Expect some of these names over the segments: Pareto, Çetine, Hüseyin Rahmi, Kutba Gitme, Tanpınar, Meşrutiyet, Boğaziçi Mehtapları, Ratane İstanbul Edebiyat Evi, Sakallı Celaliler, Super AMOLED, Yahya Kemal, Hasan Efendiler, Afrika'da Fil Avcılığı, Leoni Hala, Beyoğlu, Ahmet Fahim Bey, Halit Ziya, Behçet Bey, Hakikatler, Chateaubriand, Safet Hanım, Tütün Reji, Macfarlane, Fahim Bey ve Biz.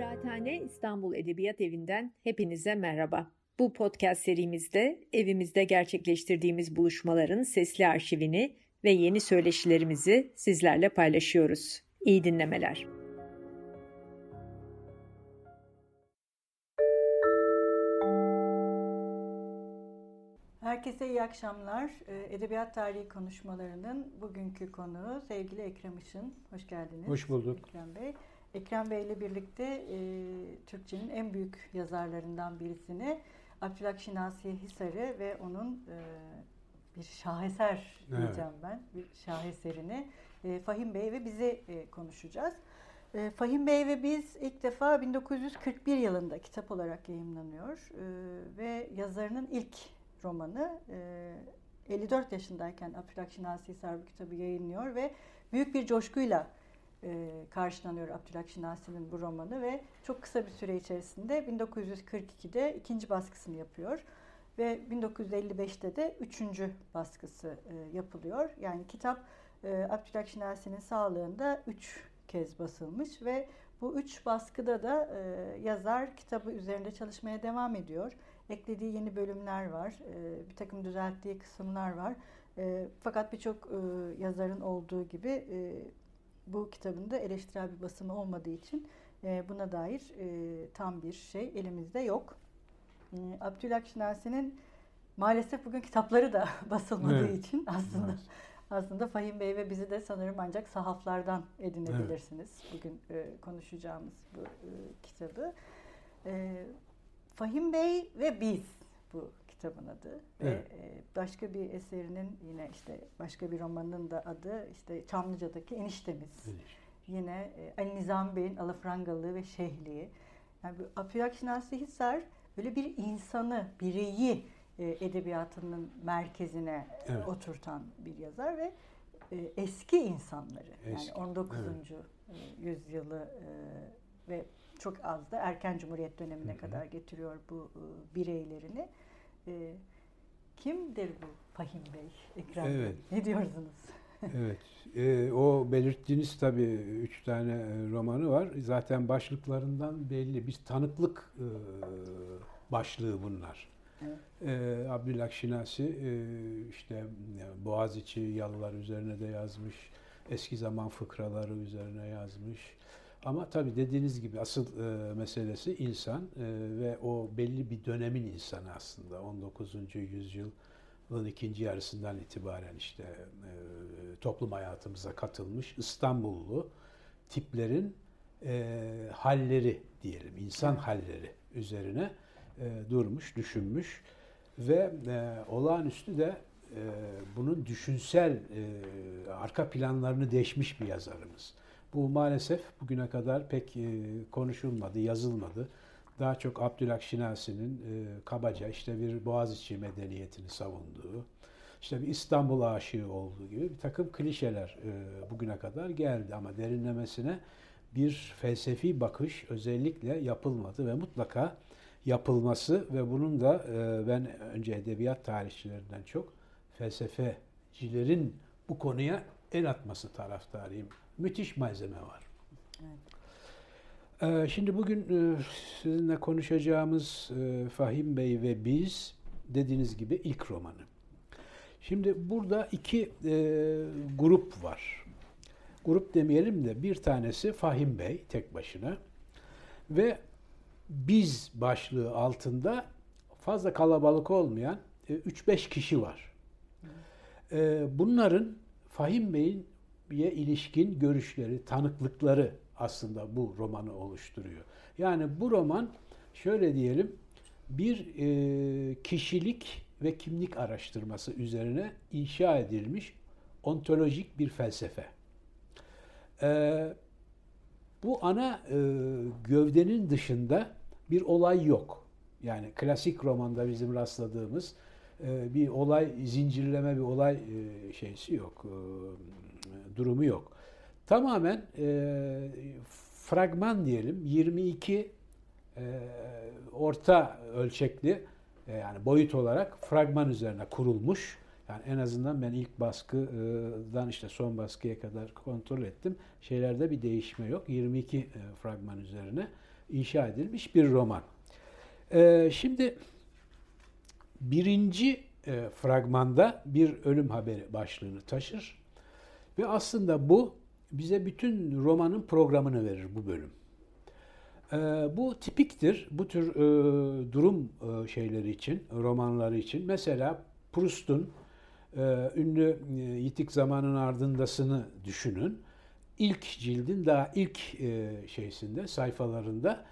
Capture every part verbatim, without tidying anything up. Ratane İstanbul Edebiyat Evi'nden hepinize merhaba. Bu podcast serimizde evimizde gerçekleştirdiğimiz buluşmaların sesli arşivini ve yeni söyleşilerimizi sizlerle paylaşıyoruz. İyi dinlemeler. Herkese iyi akşamlar. Edebiyat Tarihi Konuşmaları'nın bugünkü konuğu sevgili Ekrem Işın. Hoş geldiniz. Hoş bulduk. Ekrem Bey. Ekrem Bey ile birlikte e, Türkçenin en büyük yazarlarından birisini Abdülhak Şinasi Hisarı ve onun e, bir şaheser evet. diyeceğim ben, bir şaheserini e, Fahim Bey ve Biz'i e, konuşacağız. E, Fahim Bey ve Biz ilk defa bin dokuz yüz kırk bir yılında kitap olarak yayımlanıyor e, ve yazarının ilk romanı e, elli dört yaşındayken Abdülhak Şinasi Hisarı bu kitabı yayınlıyor ve büyük bir coşkuyla E, karşılanıyor Abdülhak Şinasi'nin bu romanı ve çok kısa bir süre içerisinde bin dokuz yüz kırk ikide ikinci baskısını yapıyor ve bin dokuz yüz elli beşte de üçüncü baskısı e, yapılıyor. Yani kitap e, Abdülhak Şinasi'nin sağlığında üç kez basılmış ve bu üç baskıda da e, yazar kitabı üzerinde çalışmaya devam ediyor. Eklediği yeni bölümler var, e, bir takım düzelttiği kısımlar var. E, fakat birçok e, yazarın olduğu gibi e, bu kitabın da eleştirel bir basımı olmadığı için buna dair tam bir şey elimizde yok. Abdülhak Şinasi'nin maalesef bugün kitapları da basılmadığı evet. için aslında evet. aslında Fahim Bey ve Bizi de sanırım ancak sahaflardan edinebilirsiniz. Evet. Bugün konuşacağımız bu kitabı. Fahim Bey ve Biz bu kitabın adı evet. ve başka bir eserinin yine işte başka bir romanının da adı işte Çamlıca'daki eniştemiz. Evet. Yine Ali Nizam Bey'in Alafrangalığı ve Şehliği. Yani Abdülhak Şinasi Hisar böyle bir insanı, bireyi edebiyatının merkezine evet. oturtan bir yazar ve eski insanları eski. yani on dokuzuncu evet. yüzyılı ve çok az da erken Cumhuriyet dönemine Hı-hı. kadar getiriyor bu bireylerini. E, kimdir bu Fahim Bey, Ekrem Bey? Evet. Ne diyorsunuz? evet, e, o belirttiğiniz tabii üç tane romanı var. Zaten başlıklarından belli. Biz tanıklık e, başlığı bunlar. Evet. E, Abdülhak Şinasi e, işte Boğaziçi Yalılar Üzerine de yazmış. Eski Zaman Fıkraları Üzerine yazmış. Ama tabii dediğiniz gibi asıl e, meselesi insan e, ve o belli bir dönemin insanı aslında. on dokuzuncu yüzyılın ikinci yarısından itibaren işte e, toplum hayatımıza katılmış İstanbullu tiplerin e, halleri diyelim, insan halleri üzerine e, durmuş, düşünmüş ve e, olağanüstü de e, bunun düşünsel e, arka planlarını deşmiş bir yazarımız. Bu maalesef bugüne kadar pek konuşulmadı, yazılmadı. Daha çok Abdülhak Şinasi'nin kabaca işte bir Boğaziçi medeniyetini savunduğu, işte bir İstanbul aşığı olduğu gibi bir takım klişeler bugüne kadar geldi. Ama derinlemesine bir felsefi bakış özellikle yapılmadı ve mutlaka yapılması ve bunun da ben önce edebiyat tarihçilerinden çok felsefecilerin bu konuya el atması taraftarıyım. Müthiş malzeme var. Evet. Ee, şimdi bugün e, sizinle konuşacağımız e, Fahim Bey ve Biz dediğiniz gibi ilk romanı. Şimdi burada iki e, grup var. Grup demeyelim de bir tanesi Fahim Bey tek başına ve Biz başlığı altında fazla kalabalık olmayan e, üç beş kişi var. E, bunların Fahim Bey'in ilişkin görüşleri, tanıklıkları aslında bu romanı oluşturuyor. Yani bu roman şöyle diyelim bir e, kişilik ve kimlik araştırması üzerine inşa edilmiş ontolojik bir felsefe. E, bu ana e, gövdenin dışında bir olay yok. Yani klasik romanda bizim rastladığımız e, bir olay, zincirleme bir olay e, şeysi yok. E, durumu yok. Tamamen e, fragman diyelim yirmi iki e, orta ölçekli e, yani boyut olarak fragman üzerine kurulmuş. Yani en azından ben ilk baskıdan işte son baskıya kadar kontrol ettim. Şeylerde bir değişme yok. yirmi iki e, fragman üzerine inşa edilmiş bir roman. Ee, şimdi birinci e, fragmanda bir ölüm haberi başlığını taşır ve aslında bu bize bütün romanın programını verir bu bölüm. Ee, bu tipiktir bu tür e, durum e, şeyleri için, romanları için. Mesela Proust'un e, ünlü e, Yitik Zamanın Ardındasını düşünün. İlk cildin daha ilk e, şeysinde, sayfalarında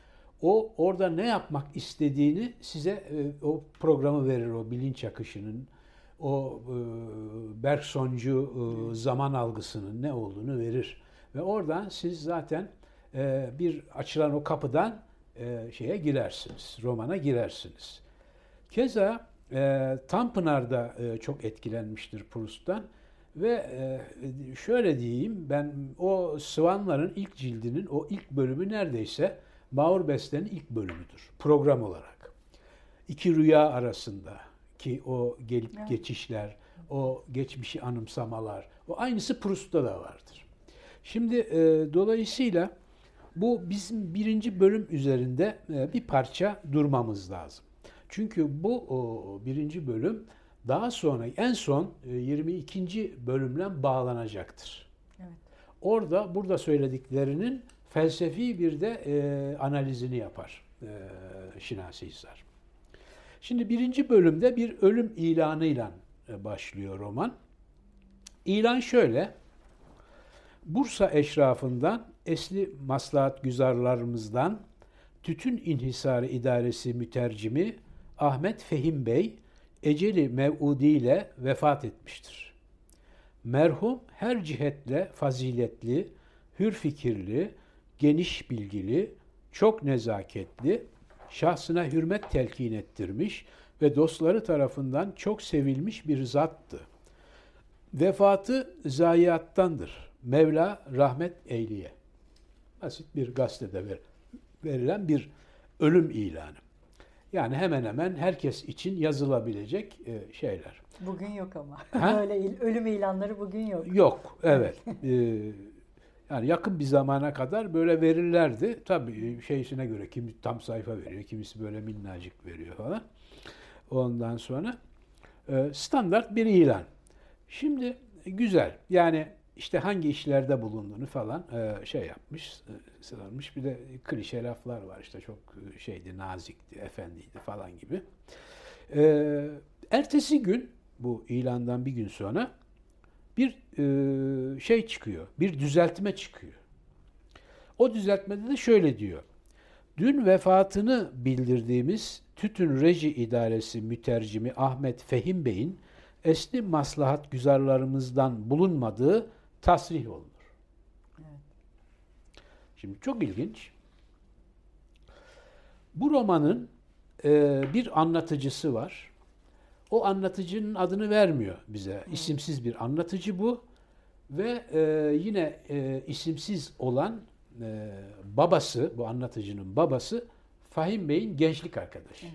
o orada ne yapmak istediğini size e, o programı verir, o bilinç akışının, o e, Bergsoncu e, zaman algısının ne olduğunu verir. Ve oradan siz zaten e, bir açılan o kapıdan e, şeye girersiniz, romana girersiniz. Keza e, Tanpınar'da e, çok etkilenmiştir Proust'tan. Ve şöyle diyeyim, ben o Swann'ların ilk cildinin o ilk bölümü neredeyse Mahur Beste'nin ilk bölümüdür program olarak. İki rüya arasında ki o gelip geçişler, o geçmişi anımsamalar, o aynısı Proust'ta da vardır. Şimdi e, dolayısıyla bu bizim birinci bölüm üzerinde e, bir parça durmamız lazım. Çünkü bu o, birinci bölüm daha sonra en son yirmi ikinci bölümle bağlanacaktır. Evet. Orada burada söylediklerinin felsefi bir de e, analizini yapar e, Şinasi Hisar. Şimdi birinci bölümde bir ölüm ilanıyla başlıyor roman. İlan şöyle: Bursa eşrafından, esli maslahat güzarlarımızdan Tütün İnhisarı İdaresi mütercimi Ahmet Fahim Bey eceli mev'udiyle vefat etmiştir. Merhum her cihetle faziletli, hür fikirli, geniş bilgili, çok nezaketli, şahsına hürmet telkin ettirmiş ve dostları tarafından çok sevilmiş bir zattı. Vefatı zayiattandır. Mevla rahmet eyliye. Basit bir gazetede verilen bir ölüm ilanı. Yani hemen hemen herkes için yazılabilecek şeyler. Bugün yok ama. Ha? Öyle il, ölüm ilanları bugün yok. Yok, evet. ee, yani yakın bir zamana kadar böyle verirlerdi. Tabii şeysine göre kim tam sayfa veriyor, kimisi böyle minnacık veriyor falan. Ondan sonra e, standart bir ilan. Şimdi güzel. Yani işte hangi işlerde bulunduğunu falan e, şey yapmış, e, sıralmış. Bir de klişe laflar var işte, çok şeydi, nazikti, efendiydi falan gibi. E, ertesi gün, bu ilandan bir gün sonra bir e, şey çıkıyor, bir düzeltme çıkıyor. O düzeltmede de şöyle diyor: Dün vefatını bildirdiğimiz Tütün Reji İdaresi mütercimi Ahmet Fahim Bey'in esni maslahat güzarlarımızdan bulunmadığı tasrih olunur. Evet. Şimdi çok ilginç. Bu romanın e, bir anlatıcısı var. O anlatıcının adını vermiyor bize. İsimsiz bir anlatıcı bu. Ve e, yine e, isimsiz olan e, babası, bu anlatıcının babası Fahim Bey'in gençlik arkadaşı. Evet.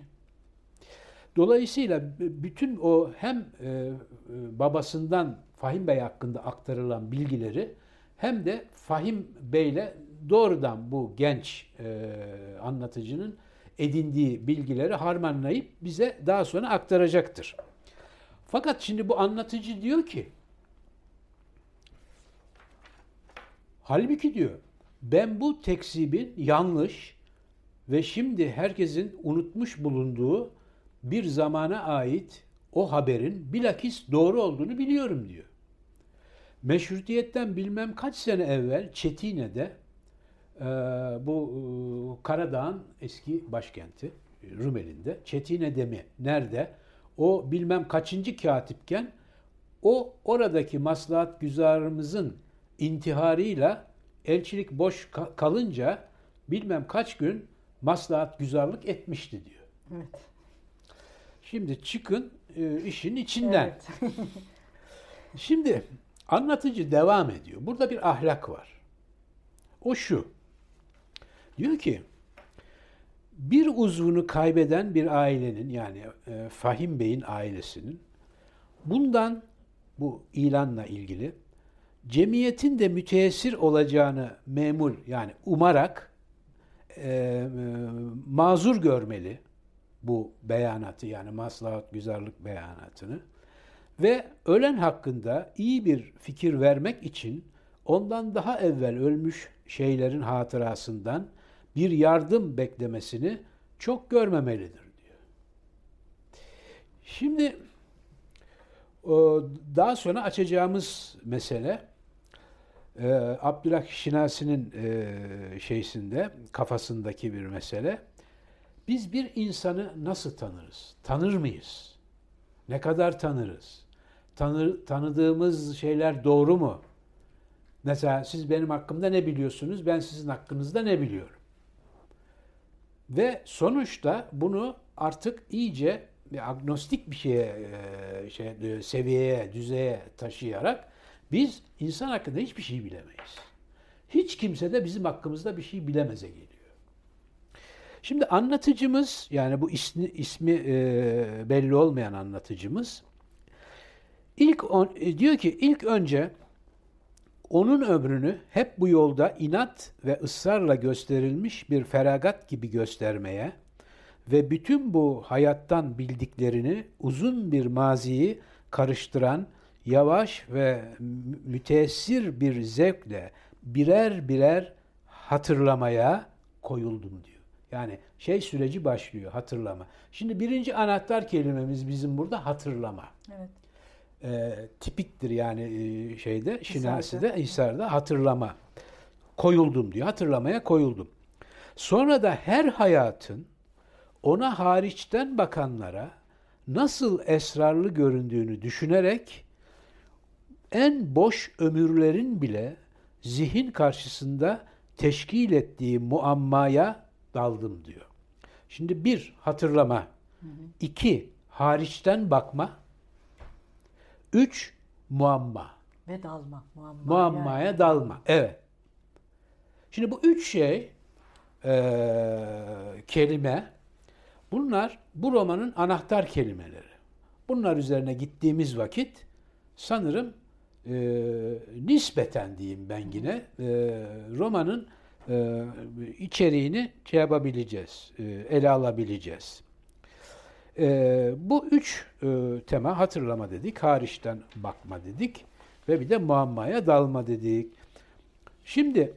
Dolayısıyla bütün o hem e, babasından Fahim Bey hakkında aktarılan bilgileri hem de Fahim Bey'le doğrudan bu genç e, anlatıcının edindiği bilgileri harmanlayıp bize daha sonra aktaracaktır. Fakat şimdi bu anlatıcı diyor ki, halbuki diyor, ben bu tekzibin yanlış ve şimdi herkesin unutmuş bulunduğu bir zamana ait o haberin bilakis doğru olduğunu biliyorum diyor. Meşrutiyetten bilmem kaç sene evvel Çetine'de, e, bu e, Karadağ'ın eski başkenti Rumeli'nde, Çetine'de mi nerede o bilmem kaçıncı katipken o oradaki maslahat güzarımızın intiharıyla elçilik boş ka- kalınca bilmem kaç gün maslahat güzarlık etmişti diyor. Evet. Şimdi çıkın e, işin içinden. Evet. Şimdi anlatıcı devam ediyor. Burada bir ahlak var. O şu. Diyor ki, bir uzvunu kaybeden bir ailenin, yani e, Fahim Bey'in ailesinin, bundan, bu ilanla ilgili, cemiyetin de müteessir olacağını memul, yani umarak e, mazur görmeli bu beyanatı, yani maslahatgüzarlık beyanatını ve ölen hakkında iyi bir fikir vermek için ondan daha evvel ölmüş şeylerin hatırasından bir yardım beklemesini çok görmemelidir diyor. Şimdi daha sonra açacağımız mesele Abdülhak Şinasi'nin şeysinde, kafasındaki bir mesele. Biz bir insanı nasıl tanırız? Tanır mıyız? Ne kadar tanırız? Tanı, tanıdığımız şeyler doğru mu? Mesela siz benim hakkımda ne biliyorsunuz? Ben sizin hakkınızda ne biliyorum? Ve sonuçta bunu artık iyice bir agnostik bir şeye, şey, seviyeye, düzeye taşıyarak biz insan hakkında hiçbir şey bilemeyiz. Hiç kimse de bizim hakkımızda bir şey bilemeze geliyor. Şimdi anlatıcımız, yani bu ismi, ismi e, belli olmayan anlatıcımız ilk on, diyor ki ilk önce onun ömrünü hep bu yolda inat ve ısrarla gösterilmiş bir feragat gibi göstermeye ve bütün bu hayattan bildiklerini uzun bir maziyi karıştıran yavaş ve müteessir bir zevkle birer birer hatırlamaya koyuldum diyor. Yani şey süreci başlıyor, hatırlama. Şimdi birinci anahtar kelimemiz bizim burada hatırlama. Evet. E, tipiktir yani şeyde, Şinasi'de, Hisar'da hatırlama. Koyuldum diyor, hatırlamaya koyuldum. Sonra da her hayatın ona hariçten bakanlara nasıl esrarlı göründüğünü düşünerek en boş ömürlerin bile zihin karşısında teşkil ettiği muammaya daldım diyor. Şimdi bir, hatırlama. Hı hı. İki, hariçten bakma. Üç, muamma. Ve dalma. Muamma Muammaya yani. dalma. Evet. Şimdi bu üç şey, e, kelime, bunlar bu romanın anahtar kelimeleri. Bunlar üzerine gittiğimiz vakit sanırım e, nispeten diyeyim ben yine e, romanın e, içeriğini şey yapabileceğiz, e, ele alabileceğiz. E, bu üç e, tema, hatırlama dedik, hariçten bakma dedik ve bir de muammaya dalma dedik. Şimdi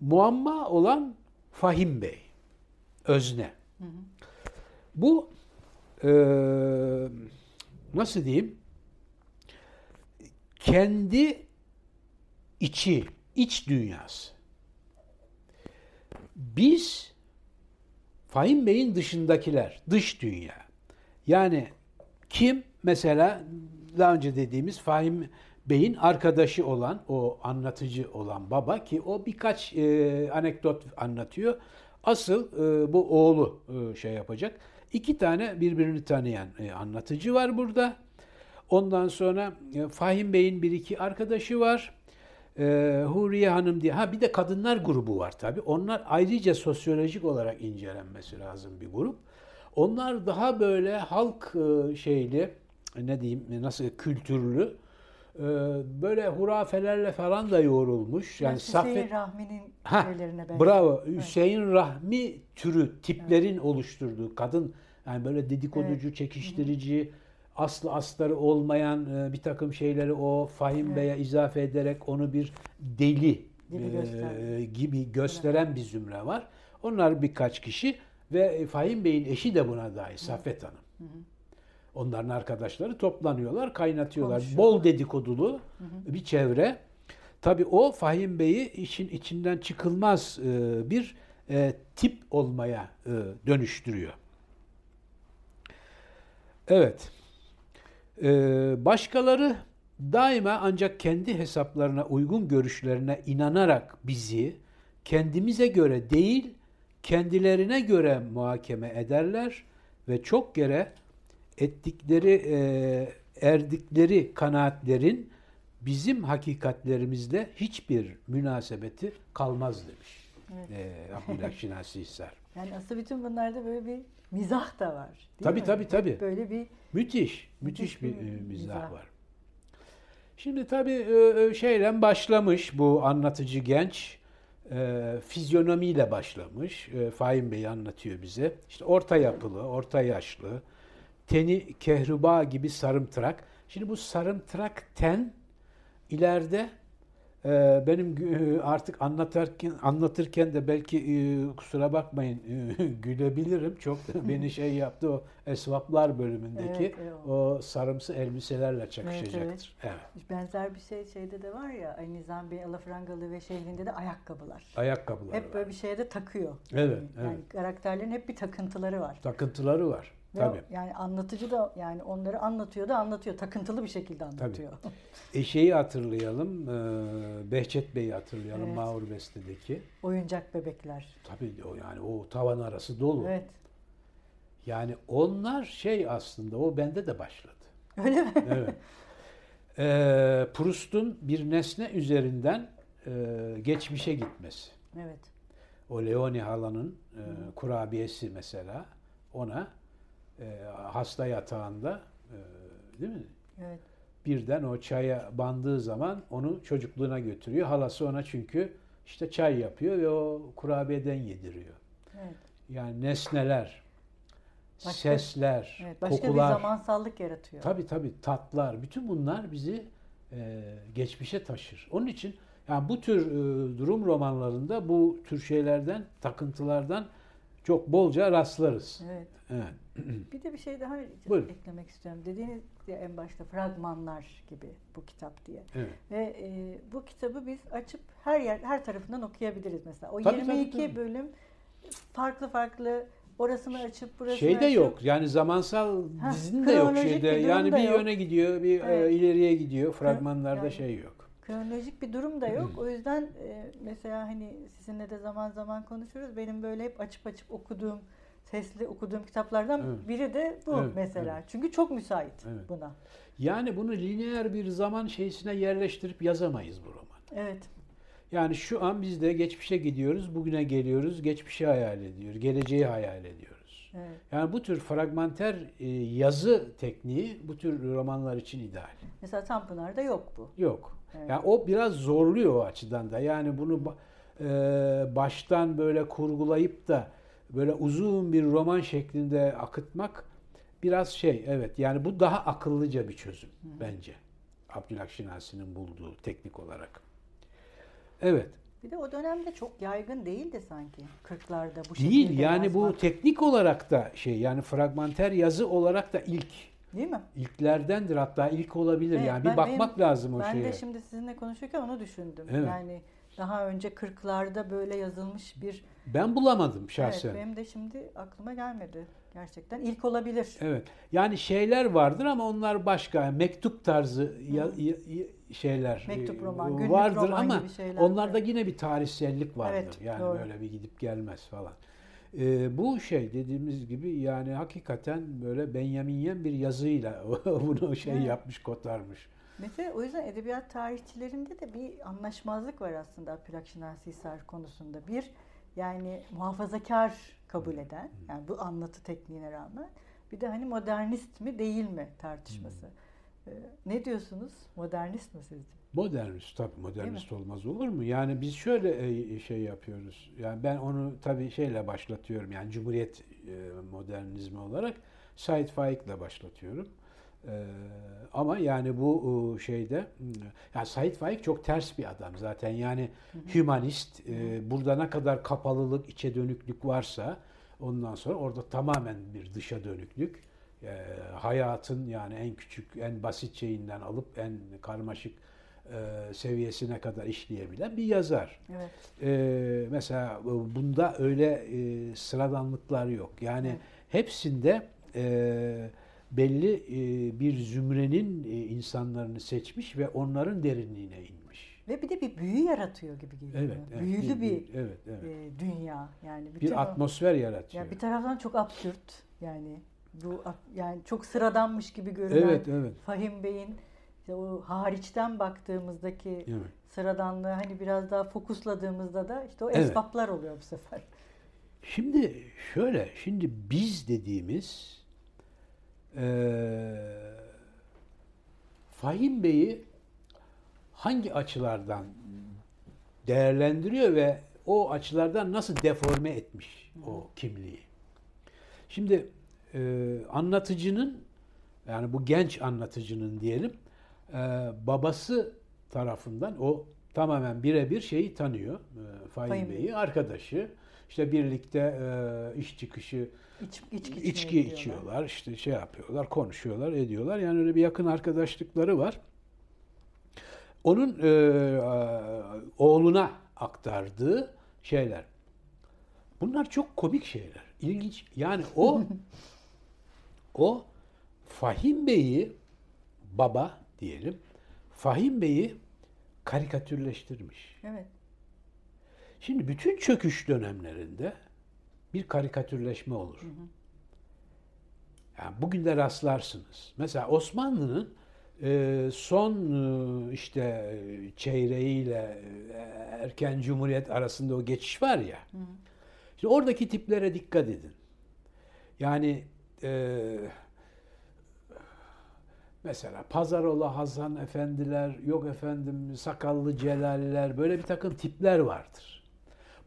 muamma olan Fahim Bey, özne. Hı hı. Bu e, nasıl diyeyim? Kendi içi, iç dünyası. Biz Fahim Bey'in dışındakiler, dış dünya. Yani kim? Mesela daha önce dediğimiz Fahim Bey'in arkadaşı olan, o anlatıcı olan baba, ki o birkaç e, anekdot anlatıyor. Asıl e, bu oğlu e, şey yapacak. İki tane birbirini tanıyan e, anlatıcı var burada. Ondan sonra e, Fahim Bey'in bir iki arkadaşı var. E, Huriye Hanım diye. Ha bir de kadınlar grubu var tabii. Onlar ayrıca sosyolojik olarak incelenmesi lazım bir grup. Onlar daha böyle halk e, şeyli, ne diyeyim, nasıl kültürlü, böyle hurafelerle falan da yoğrulmuş. Yani Hüseyin Safet... Rahmi'nin şeylerine benziyor. Bravo. Hüseyin evet. Rahmi türü tiplerin evet. oluşturduğu kadın, yani böyle dedikoducu, evet. çekiştirici, aslı astarı olmayan bir takım şeyleri o Fahim evet. Bey'e izafe ederek onu bir deli gibi, e, gibi gösteren evet. bir zümre var. Onlar birkaç kişi ve Fahim Bey'in eşi de buna dair, Safet Hanım. Hı hı. Onların arkadaşları toplanıyorlar, kaynatıyorlar. Bol dedikodulu hı hı. bir çevre. Tabii o Fahim Bey'i işin içinden çıkılmaz bir tip olmaya dönüştürüyor. Evet. Başkaları daima ancak kendi hesaplarına uygun görüşlerine inanarak bizi kendimize göre değil, kendilerine göre muhakeme ederler ve çok kere ettikleri, e, erdikleri kanaatlerin bizim hakikatlerimizle hiçbir münasebeti kalmaz demiş. Evet. E, Abdülhak Şinasi Hisar. Yani aslında bütün bunlarda böyle bir mizah da var. Değil tabii mi? tabii tabii. Böyle bir müthiş, müthiş, müthiş bir, bir mizah, mizah var. Şimdi tabii şeyle başlamış bu anlatıcı genç. E, e, fizyonomiyle başlamış. E, Fahim Bey anlatıyor bize. İşte orta yapılı, orta yaşlı, teni kehruba gibi sarımtırak. Şimdi bu sarımtırak ten ileride e, benim e, artık anlatırken anlatırken de belki e, kusura bakmayın e, gülebilirim. Çok da beni şey yaptı o Esvaplar bölümündeki evet, evet. o sarımsı elbiselerle çakışacaktır. Evet, evet. Evet. Benzer bir şey şeyde de var ya, Ali Nizam Bey alafrangalı ve şeyliğinde de ayakkabılar. Ayakkabılar. Hep var. Böyle bir şeye de takıyor. Evet. Yani evet. Karakterlerin hep bir takıntıları var. Takıntıları var. Tabii. Yani anlatıcı da yani onları anlatıyor da anlatıyor. Takıntılı bir şekilde anlatıyor. Tabii. E şeyi hatırlayalım. E, Behçet Bey'i hatırlayalım. Evet. Mahur Beste'deki. Oyuncak bebekler. Tabii o yani o tavan arası dolu. Evet. Yani onlar şey aslında o bende de başladı. Öyle mi? Evet. E, Proust'un bir nesne üzerinden e, geçmişe gitmesi. Evet. O Leoni Hala'nın e, kurabiyesi mesela ona hasta yatağında değil mi? Evet. Birden o çaya bandığı zaman onu çocukluğuna götürüyor. Halası ona çünkü işte çay yapıyor ve o kurabiyeden yediriyor. Evet. Yani nesneler, başka, sesler, evet, başka kokular. Başka bir zamansallık yaratıyor. Tabii tabii tatlar. Bütün bunlar bizi e, geçmişe taşır. Onun için yani bu tür e, durum romanlarında bu tür şeylerden, takıntılardan çok bolca rastlarız. Evet. Evet. Bir de bir şey daha Buyurun. eklemek istiyorum. Dediğiniz ya en başta fragmanlar gibi bu kitap diye. Evet. Ve e, bu kitabı biz açıp her yer her tarafından okuyabiliriz mesela. O tabii, yirmi iki tabii, tabii. bölüm farklı farklı orasını açıp burasını şey de açıp. Yok. Yani zamansal ha, dizinin de yok şeyde. Bir yani bir yok. Öne gidiyor, bir evet. ileriye gidiyor. Fragmanlarda yani, şey yok. Kronolojik bir durum da yok. O yüzden e, mesela hani sizinle de zaman zaman konuşuruz. Benim böyle hep açıp açıp okuduğum, sesli okuduğum kitaplardan evet. biri de bu evet, mesela. Evet. Çünkü çok müsait evet. buna. Yani bunu lineer bir zaman şeysine yerleştirip yazamayız bu romanı. Evet. Yani şu an biz de geçmişe gidiyoruz, bugüne geliyoruz, geçmişi hayal ediyoruz, geleceği hayal ediyoruz. Evet. Yani bu tür fragmanter e, yazı tekniği bu tür romanlar için ideal. Mesela Tanpınar'da yok bu. Yok. Evet. Yani o biraz zorluyor o açıdan da. Yani bunu e, baştan böyle kurgulayıp da böyle uzun bir roman şeklinde akıtmak biraz şey evet yani bu daha akıllıca bir çözüm Hı. bence. Abdülhak Şinasi'nin bulduğu teknik olarak. Evet. Bir de o dönemde çok yaygın değildi sanki kırklarda bu şekilde. Değil yani yazmak. Bu teknik olarak da şey yani fragmanter yazı olarak da ilk. Değil mi? İlklerdendir hatta ilk olabilir evet, yani bir ben, bakmak benim, lazım o ben şeye. Ben de şimdi sizinle konuşurken onu düşündüm. Evet. Yani daha önce kırklarda böyle yazılmış bir... Ben bulamadım şahsen. Evet, benim de şimdi aklıma gelmedi. Gerçekten ilk olabilir. Evet. Yani şeyler vardır ama onlar başka. Yani mektup tarzı ya, ya, şeyler mektup roman, günlük vardır roman ama onlarda var. Yine bir tarihsellik vardır. Evet, yani doğru. Böyle bir gidip gelmez falan. Ee, bu şey dediğimiz gibi yani hakikaten böyle Benjamin'yen bir yazıyla bunu şey evet. yapmış, kotarmış. Mesela o yüzden edebiyat tarihçilerinde de bir anlaşmazlık var aslında Abdülhak Şinasi Hisarı konusunda. Bir, yani muhafazakar kabul eden, yani bu anlatı tekniğine rağmen bir de hani modernist mi değil mi tartışması. Ee, ne diyorsunuz? Modernist mi sizce? Modernist tabii modernist olmaz olur mu? Yani biz şöyle şey yapıyoruz. Yani ben onu tabii şeyle başlatıyorum. Yani Cumhuriyet modernizmi olarak Said Faik'le başlatıyorum. Ama yani bu şeyde yani Said Faik çok ters bir adam zaten. Yani hümanist burada ne kadar kapalılık, içe dönüklük varsa ondan sonra orada tamamen bir dışa dönüklük. Hayatın yani en küçük, en basit şeyinden alıp en karmaşık E, seviyesine kadar işleyebilen bir yazar. Evet. E, mesela bunda öyle e, sıradanlıklar yok. Yani evet. hepsinde e, belli e, bir zümrenin e, insanlarını seçmiş ve onların derinliğine inmiş. Ve bir de bir büyü yaratıyor gibi geliyor. Evet, evet, büyülü bir, bir evet, evet. E, dünya yani. Bir, bir atmosfer o, yaratıyor. Yani bir taraftan çok absürt yani bu yani çok sıradanmış gibi görünen evet, evet. Fahim Bey'in İşte o hariçten baktığımızdaki evet. sıradanlığı hani biraz daha fokusladığımızda da işte o esbaplar evet. oluyor bu sefer. Şimdi şöyle, şimdi biz dediğimiz ee, Fahim Bey'i hangi açılardan değerlendiriyor ve o açılardan nasıl deforme etmiş o kimliği. Şimdi e, anlatıcının, yani bu genç anlatıcının diyelim, e, babası tarafından o tamamen birebir şeyi tanıyor. E, Fahim Bey'i, arkadaşı. İşte birlikte e, iş çıkışı, İç, içki, içki içiyorlar, işte şey yapıyorlar, konuşuyorlar, ediyorlar. Yani öyle bir yakın arkadaşlıkları var. Onun e, oğluna aktardığı şeyler. Bunlar çok komik şeyler. İlginç. Yani o o Fahim Bey'i, baba diyelim, Fahim Bey'i karikatürleştirmiş. Evet. Şimdi bütün çöküş dönemlerinde bir karikatürleşme olur. Hı hı. Yani bugün de rastlarsınız. Mesela Osmanlı'nın son işte çeyreğiyle erken Cumhuriyet arasında o geçiş var ya. Hı hı. Şimdi oradaki tiplere dikkat edin. Yani e, mesela Pazarola, Hasan Efendiler, yok efendim Sakallı Celaliler, böyle bir takım tipler vardır.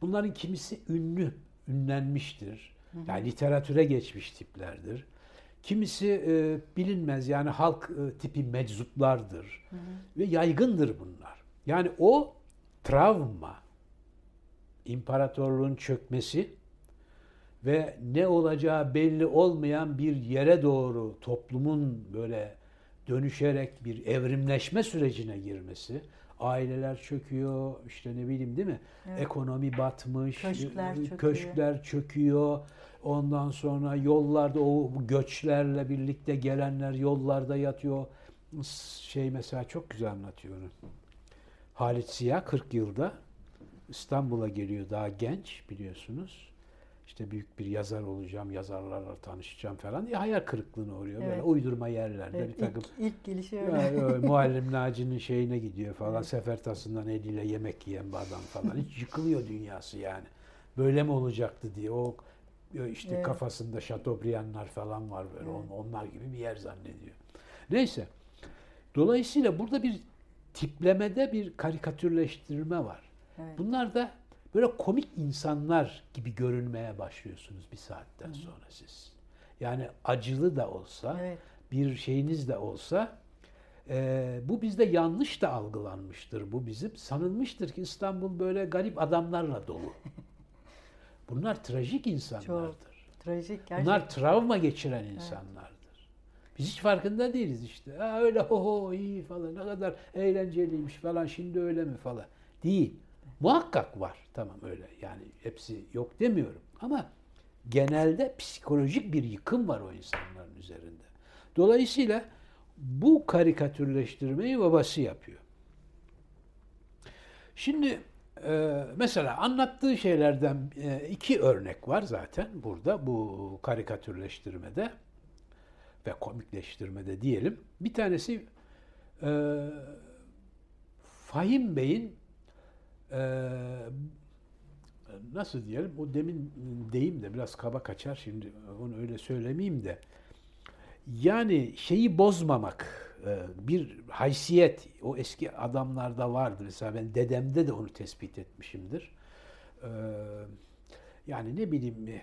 Bunların kimisi ünlü, ünlenmiştir. Hı hı. Yani literatüre geçmiş tiplerdir. Kimisi e, bilinmez, yani halk e, tipi meczuplardır. Hı hı. Ve yaygındır bunlar. Yani o travma, imparatorluğun çökmesi ve ne olacağı belli olmayan bir yere doğru toplumun böyle dönüşerek bir evrimleşme sürecine girmesi, aileler çöküyor, işte ne bileyim değil mi? Evet. Ekonomi batmış, köşkler çöküyor. köşkler çöküyor. Ondan sonra yollarda o göçlerle birlikte gelenler yollarda yatıyor. Şey mesela çok güzel anlatıyor onu. Halit Ziya kırk yılda İstanbul'a geliyor, daha genç biliyorsunuz. İşte büyük bir yazar olacağım, yazarlarla tanışacağım falan diye hayal kırıklığına uğruyor. Evet. Böyle uydurma yerlerde evet, bir takım. İlk, ilk gelişi öyle. Yani, Muallim Naci'nin şeyine gidiyor falan. Evet. Sefertasından eliyle yemek yiyen bir adam falan. Hiç yıkılıyor dünyası yani. Böyle mi olacaktı diye. O işte evet, kafasında Chateaubriand'lar falan var böyle. Evet. Onlar gibi bir yer zannediyor. Neyse. Dolayısıyla burada bir tiplemede bir karikatürleştirme var. Evet. Bunlar da böyle komik insanlar gibi görünmeye başlıyorsunuz bir saatten Hı-hı. sonra siz. Yani acılı da olsa, evet, bir şeyiniz de olsa, e, bu bizde yanlış da algılanmıştır. Bu bizim sanılmıştır ki İstanbul böyle garip adamlarla dolu. Bunlar trajik insanlardır. Çok trajik gerçekten. Bunlar travma geçiren insanlardır. Evet. Biz hiç farkında değiliz işte. Aa, öyle ho ho iyi falan, ne kadar eğlenceliymiş falan, şimdi öyle mi falan. Değil. Muhakkak var. Tamam, öyle. Yani hepsi yok demiyorum. Ama genelde psikolojik bir yıkım var o insanların üzerinde. Dolayısıyla bu karikatürleştirmeyi babası yapıyor. Şimdi e, mesela anlattığı şeylerden e, iki örnek var zaten burada, bu karikatürleştirmede ve komikleştirmede diyelim. Bir tanesi e, Fahim Bey'in Ee, nasıl diyelim, o demin deyim de biraz kaba kaçar, şimdi onu öyle söylemeyeyim de, yani şeyi bozmamak, bir haysiyet, o eski adamlarda vardı mesela, ben dedemde de onu tespit etmişimdir. Ee, yani ne bileyim,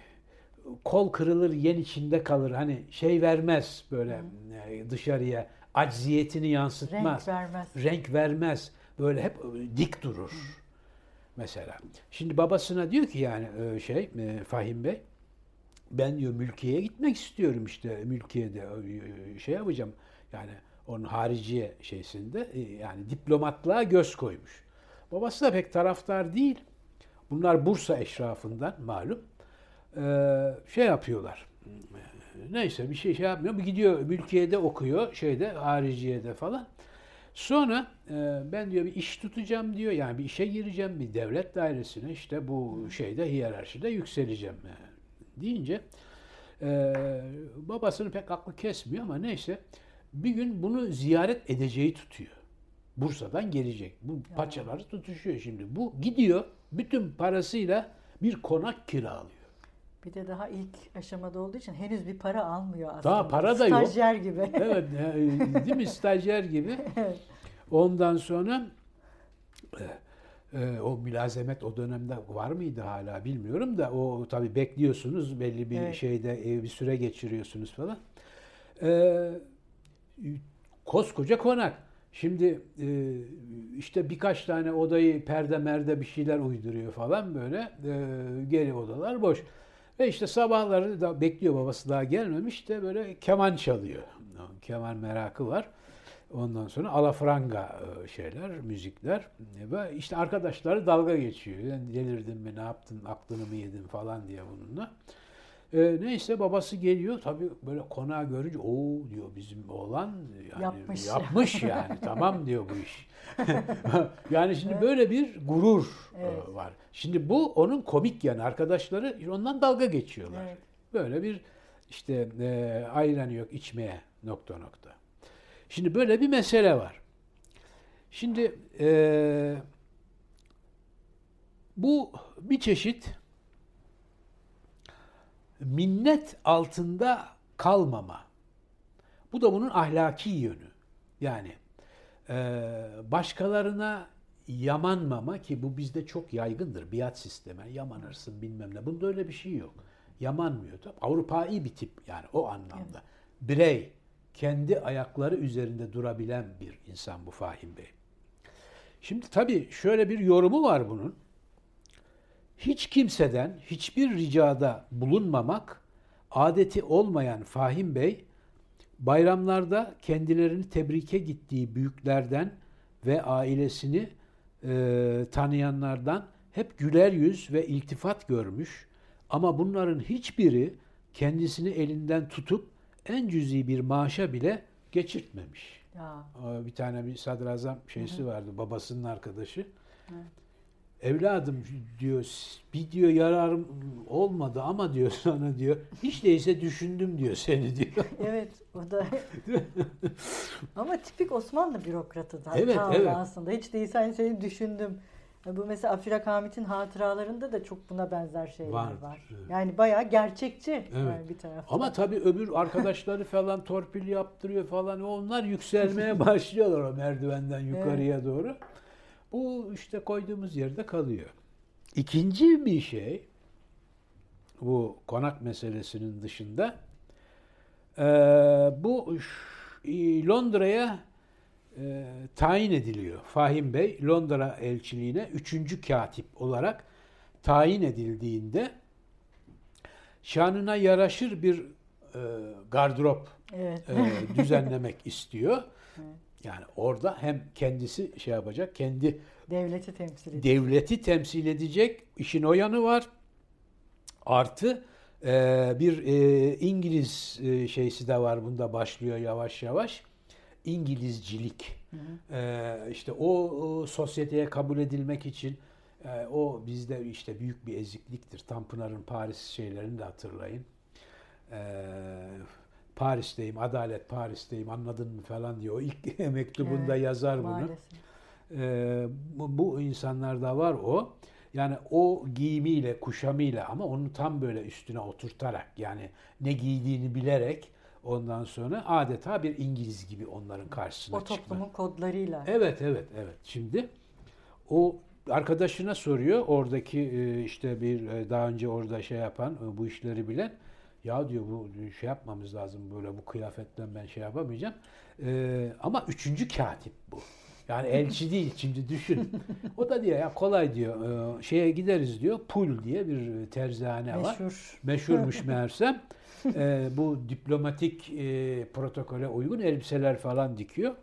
kol kırılır yen içinde kalır, hani şey vermez böyle Hı. dışarıya, acziyetini yansıtmaz, renk vermez, renk vermez. Böyle hep dik durur. Hı. Mesela. Şimdi babasına diyor ki yani şey Fahim Bey, ben diyor mülkiyeye gitmek istiyorum, işte mülkiyede şey yapacağım. Yani onun hariciye şeysinde, yani diplomatlığa göz koymuş. Babası da pek taraftar değil. Bunlar Bursa eşrafından malum. Şey yapıyorlar. Neyse bir şey şey yapmıyor. Gidiyor mülkiyede okuyor, şeyde hariciyede falan. Sonra ben diyor bir iş tutacağım diyor, yani bir işe gireceğim, bir devlet dairesine, işte bu şeyde hiyerarşide yükseleceğim deyince babasını pek aklı kesmiyor ama neyse, bir gün bunu ziyaret edeceği tutuyor. Bursa'dan gelecek. Bu paçaları tutuşuyor şimdi. Bu gidiyor, bütün parasıyla bir konak kiralıyor. Bir de daha ilk aşamada olduğu için henüz bir para almıyor aslında. Daha para da yok. Stajyer gibi. Evet, değil mi? Stajyer gibi. Ondan sonra Ee, o mülazemet o dönemde var mıydı hala bilmiyorum da o tabii bekliyorsunuz belli bir evet. şeyde bir süre geçiriyorsunuz falan. Ee, koskoca konak. Şimdi e, işte birkaç tane odayı perde merde bir şeyler uyduruyor falan böyle. E, geri odalar boş. Ve işte sabahları da bekliyor babası daha gelmemiş de böyle keman çalıyor. Keman merakı var. Ondan sonra alafranga şeyler, müzikler ve işte arkadaşları dalga geçiyor. Yani delirdin mi, ne yaptın, aklını mı yedin falan diye bununla. E, neyse babası geliyor tabii böyle konağı görünce ooo diyor bizim oğlan yani yapmış, yapmış yani tamam diyor bu iş. Yani şimdi evet. böyle bir gurur evet. var. Şimdi bu onun komik yanı arkadaşları ondan dalga geçiyorlar. Evet. Böyle bir işte e, ayranı yok içmeye nokta nokta. Şimdi böyle bir mesele var. Şimdi e, bu bir çeşit minnet altında kalmama. Bu da bunun ahlaki yönü. Yani e, başkalarına yamanmama ki bu bizde çok yaygındır. Biat sistemi. Yamanırsın bilmem ne. Bunda öyle bir şey yok. Yamanmıyor. Avrupâi bir tip yani o anlamda. Birey. Kendi ayakları üzerinde durabilen bir insan bu Fahim Bey. Şimdi tabii şöyle bir yorumu var bunun. Hiç kimseden hiçbir ricada bulunmamak adeti olmayan Fahim Bey, bayramlarda kendilerini tebrike gittiği büyüklerden ve ailesini e, tanıyanlardan hep güler yüz ve iltifat görmüş. Ama bunların hiçbiri kendisini elinden tutup en cüzi bir maaşa bile geçirtmemiş. Ya. Bir tane bir sadrazam şeysi hı hı. vardı, babasının arkadaşı. Hı. Evladım diyor, bir diyor yararım olmadı ama diyor sana diyor, hiç değilse düşündüm diyor seni diyor. Evet, o da. Ama tipik Osmanlı bürokratı da evet, evet. aslında. Hiç değilse hani seni düşündüm. Bu mesela Afrak Hamit'in hatıralarında da çok buna benzer şeyler var. var. Evet. Yani bayağı gerçekçi evet. yani bir taraftan. Ama tabii öbür arkadaşları falan torpil yaptırıyor falan. Onlar yükselmeye başlıyorlar o merdivenden yukarıya evet. doğru. Bu işte koyduğumuz yerde kalıyor. İkinci bir şey bu konak meselesinin dışında ee, bu Londra'ya E, tayin ediliyor. Fahim Bey Londra elçiliğine üçüncü katip olarak tayin edildiğinde şanına yaraşır bir e, gardırop evet. e, düzenlemek istiyor. Evet. Yani orada hem kendisi şey yapacak, kendi devleti temsil edecek. Devleti temsil edecek. İşin o yanı var. Artı e, bir e, İngiliz e, şeysi de var. Bunda başlıyor yavaş yavaş. İngilizcilik, hı hı. Ee, işte o, o sosyeteye kabul edilmek için e, o bizde işte büyük bir ezikliktir. Tanpınar'ın Paris şeylerini de hatırlayın. Ee, Paris'teyim, adalet Paris'teyim anladın mı falan diyor. O ilk mektubunda evet, yazar bunu. Ee, bu, bu insanlarda var o. Yani o giyimiyle, kuşamıyla ama onu tam böyle üstüne oturtarak yani ne giydiğini bilerek ondan sonra adeta bir İngiliz gibi onların karşısına çıkma. O toplumun çıkma. Kodlarıyla. Evet, evet, evet. Şimdi o arkadaşına soruyor, oradaki işte bir daha önce orada şey yapan, bu işleri bilen. Ya diyor bu şey yapmamız lazım böyle bu kıyafetten ben şey yapamayacağım. Ee, ama üçüncü katip bu. Yani elçi değil şimdi düşün. O da diyor ya kolay diyor şeye gideriz diyor. Poole diye bir terzihane var. Meşhur. Meşhurmuş meğersem. e, bu diplomatik e, protokole uygun elbiseler falan dikiyor.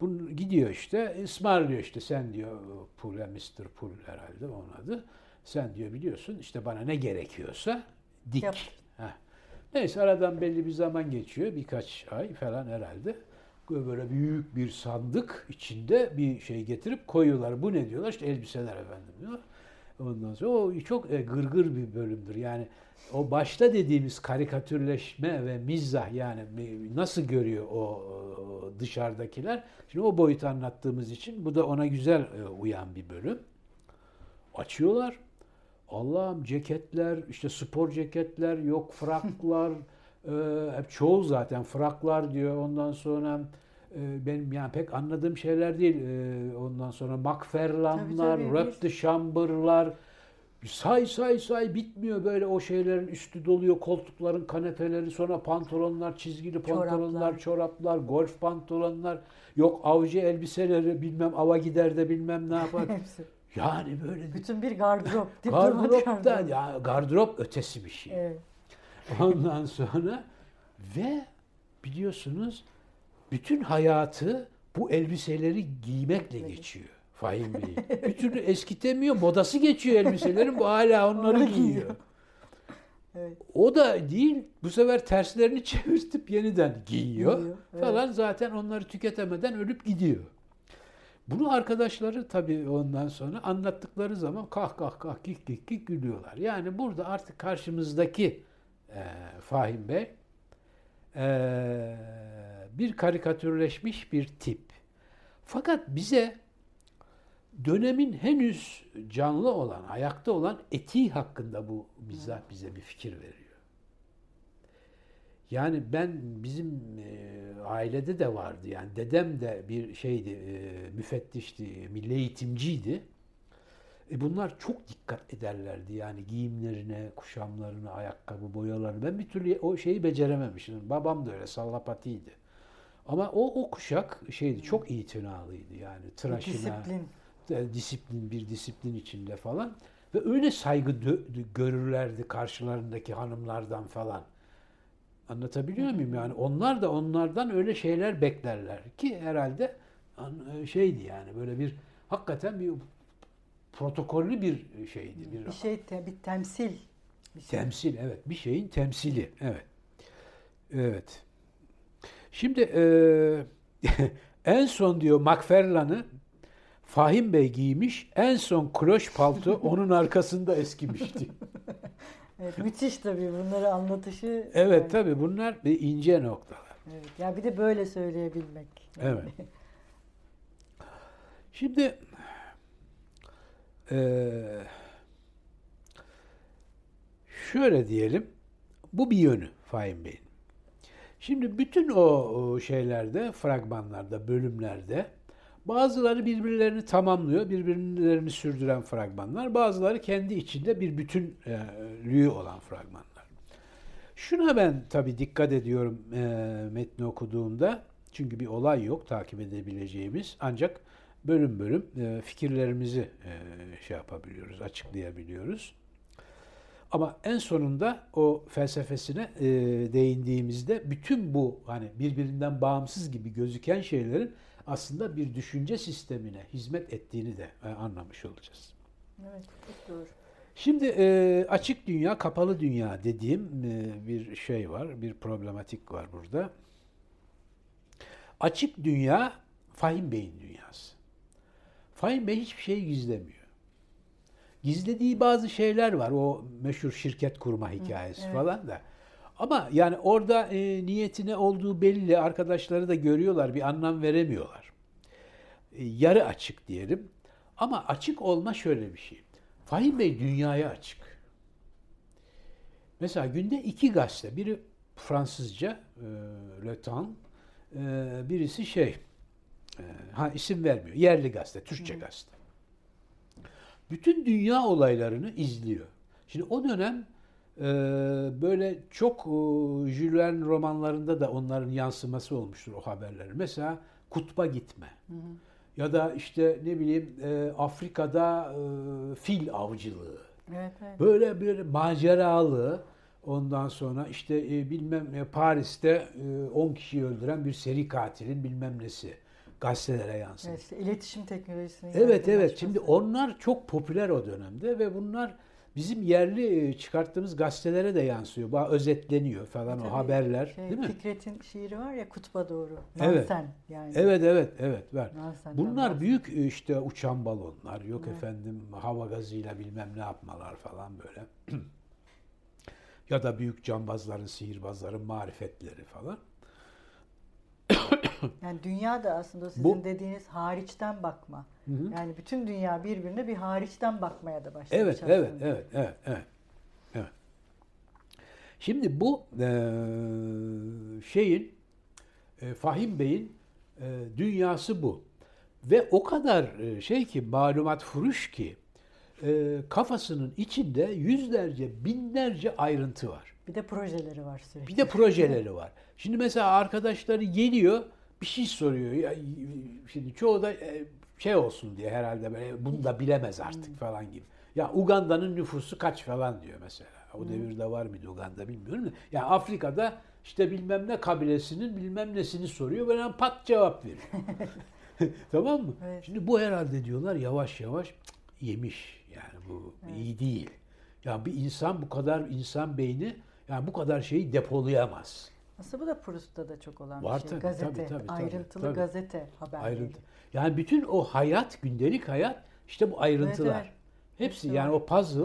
Bunu gidiyor işte, ısmarlıyor işte sen diyor Poole, mister Poole herhalde onun adı. Sen diyor biliyorsun işte bana ne gerekiyorsa dik. Neyse aradan belli bir zaman geçiyor, birkaç ay falan herhalde. Böyle büyük bir sandık içinde bir şey getirip koyuyorlar. Bu ne diyorlar? İşte elbiseler efendim diyor. Ondan sonra o çok gırgır bir bölümdür. Yani o başta dediğimiz karikatürleşme ve mizah yani nasıl görüyor o dışarıdakiler. Şimdi o boyutu anlattığımız için bu da ona güzel uyan bir bölüm. Açıyorlar. Allah'ım ceketler, işte spor ceketler, yok fraklar. Hep çoğu zaten fraklar diyor. Ondan sonra benim yani pek anladığım şeyler değil. Ondan sonra Macfarlane'lar, Rap de Chamber'lar, say say say bitmiyor böyle o şeylerin üstü doluyor, koltukların kanepeleri, sonra pantolonlar, çizgili pantolonlar, çoraplar, çoraplar golf pantolonlar, yok avcı elbiseleri, bilmem ava gider de bilmem ne yapar. Yani böyle bütün bir gardırop. Gardıroptan gardırop. Ya gardırop ötesi bir şey. Evet. Ondan sonra ve biliyorsunuz bütün hayatı bu elbiseleri giymekle geçiyor Fahim Bey. Bir türlü eskitemiyor, modası geçiyor elbiselerin, bu hala onları giyiyor. Evet. O da değil, bu sefer terslerini çevirtip yeniden giyiyor, giyiyor falan, evet. Zaten onları tüketemeden ölüp gidiyor. Bunu arkadaşları tabii ondan sonra anlattıkları zaman kah kah kah kik kik kik gülüyorlar. Yani burada artık karşımızdaki e, Fahim Bey e, bir karikatürleşmiş bir tip. Fakat bize dönemin henüz canlı olan, ayakta olan etiği hakkında bu mizah bize bir fikir veriyor. Yani ben bizim e, ailede de vardı. Yani dedem de bir şeydi, e, müfettişti, milli eğitimciydi. E, bunlar çok dikkat ederlerdi. Yani giyimlerine, kuşamlarına, ayakkabı, boyalarına. Ben bir türlü o şeyi becerememiştim. Babam da öyle sallapatiydi. Ama o o kuşak şeydi, çok itinalıydı. Yani tıraşına, disiplin. E, disiplin, bir disiplin içinde falan. Ve öyle saygı dö- görürlerdi karşılarındaki hanımlardan falan. Anlatabiliyor muyum? Yani onlar da onlardan öyle şeyler beklerler ki herhalde şeydi yani böyle bir hakikaten bir protokollü bir şeydi. Bir, bir şey, bir temsil. Bir şey. Temsil, evet. Bir şeyin temsili, evet. Evet. Şimdi e, en son diyor Macfarlane'ı Fahim Bey giymiş, en son kloş palto onun arkasında eskimişti. Evet, müthiş tabii bunları anlatışı. Evet yani. Tabii bunlar bir ince noktalar. Evet, ya bir de böyle söyleyebilmek. Evet. Şimdi e, şöyle diyelim, bu bir yönü Fahim Bey'in. Şimdi bütün o şeylerde, fragmanlarda, bölümlerde bazıları birbirlerini tamamlıyor, birbirlerini sürdüren fragmanlar. Bazıları kendi içinde bir bütünlüğü olan fragmanlar. Şuna ben tabii dikkat ediyorum e, metni okuduğumda. Çünkü bir olay yok takip edebileceğimiz. Ancak bölüm bölüm e, fikirlerimizi e, şey yapabiliyoruz, açıklayabiliyoruz. Ama en sonunda o felsefesine e, değindiğimizde bütün bu hani birbirinden bağımsız gibi gözüken şeylerin aslında bir düşünce sistemine hizmet ettiğini de e, anlamış olacağız. Evet, çok doğru. Şimdi e, açık dünya, kapalı dünya dediğim e, bir şey var, bir problematik var burada. Açık dünya, Fahim Bey'in dünyası. Fahim Bey hiçbir şeyi gizlemiyor. Gizlediği bazı şeyler var, o meşhur şirket kurma hikayesi, evet, falan da. Ama yani orada e, niyetine olduğu belli, arkadaşları da görüyorlar, bir anlam veremiyorlar. E, yarı açık diyelim. Ama açık olma şöyle bir şey. Fahim Bey dünyaya açık. Mesela günde iki gazete, biri Fransızca, e, Le Temps, e, birisi şey, e, ha isim vermiyor, yerli gazete, Türkçe, hı, gazete. Bütün dünya olaylarını izliyor. Şimdi o dönem böyle çok Jules Verne romanlarında da onların yansıması olmuştur o haberleri. Mesela kutba gitme. Hı hı. Ya da işte ne bileyim Afrika'da fil avcılığı. Evet, evet. Böyle böyle maceralı, ondan sonra işte bilmem Paris'te on kişiyi öldüren bir seri katilin bilmem nesi gazetelere yansıdı. Evet, işte iletişim teknolojisini. Evet evet. Açması. Şimdi onlar çok popüler o dönemde ve bunlar bizim yerli çıkarttığımız gazetelere de yansıyor. Bayağı özetleniyor falan, tabii, o haberler, şey, değil mi? Fikret'in şiiri var ya, kutba doğru. Evet. Nansen yani. Evet evet evet var. Bunlar var. Büyük işte uçan balonlar, yok, evet, efendim hava gazıyla bilmem ne yapmalar falan böyle. Ya da büyük cambazların, sihirbazların marifetleri falan. Yani dünya da aslında sizin bu, dediğiniz hariçten bakma. Hı hı. Yani bütün dünya birbirine bir hariçten bakmaya da başlamış. Evet, evet, evet, evet, evet, evet. Şimdi bu e, şeyin, e, Fahim Bey'in dünyası bu. Ve o kadar şey ki, malumat furuş ki, kafasının içinde yüzlerce, binlerce ayrıntı var. Bir de projeleri var sürekli. Bir de projeleri var. Şimdi mesela arkadaşları geliyor, bir şey soruyor. Şimdi çoğu da şey olsun diye herhalde, böyle bunu da bilemez artık hmm. falan gibi. Ya Uganda'nın nüfusu kaç falan diyor mesela. O hmm. devirde var mıydı Uganda bilmiyorum da. Ya Afrika'da işte bilmem ne kabilesinin bilmem nesini soruyor. Böyle pat cevap veriyor. Tamam mı? Evet. Şimdi bu herhalde diyorlar yavaş yavaş cık, yemiş. Yani bu evet. iyi değil. Yani bir insan bu kadar, insan beyni yani bu kadar şeyi depolayamaz. Aslında bu da Proust'ta da çok olan var, bir şey. Tabii, gazete, tabii, tabii, ayrıntılı tabii. gazete haberleri. Ayrıntı. Yani bütün o hayat, gündelik hayat işte bu ayrıntılar. Evet, evet. Hepsi evet, yani evet. o puzzle,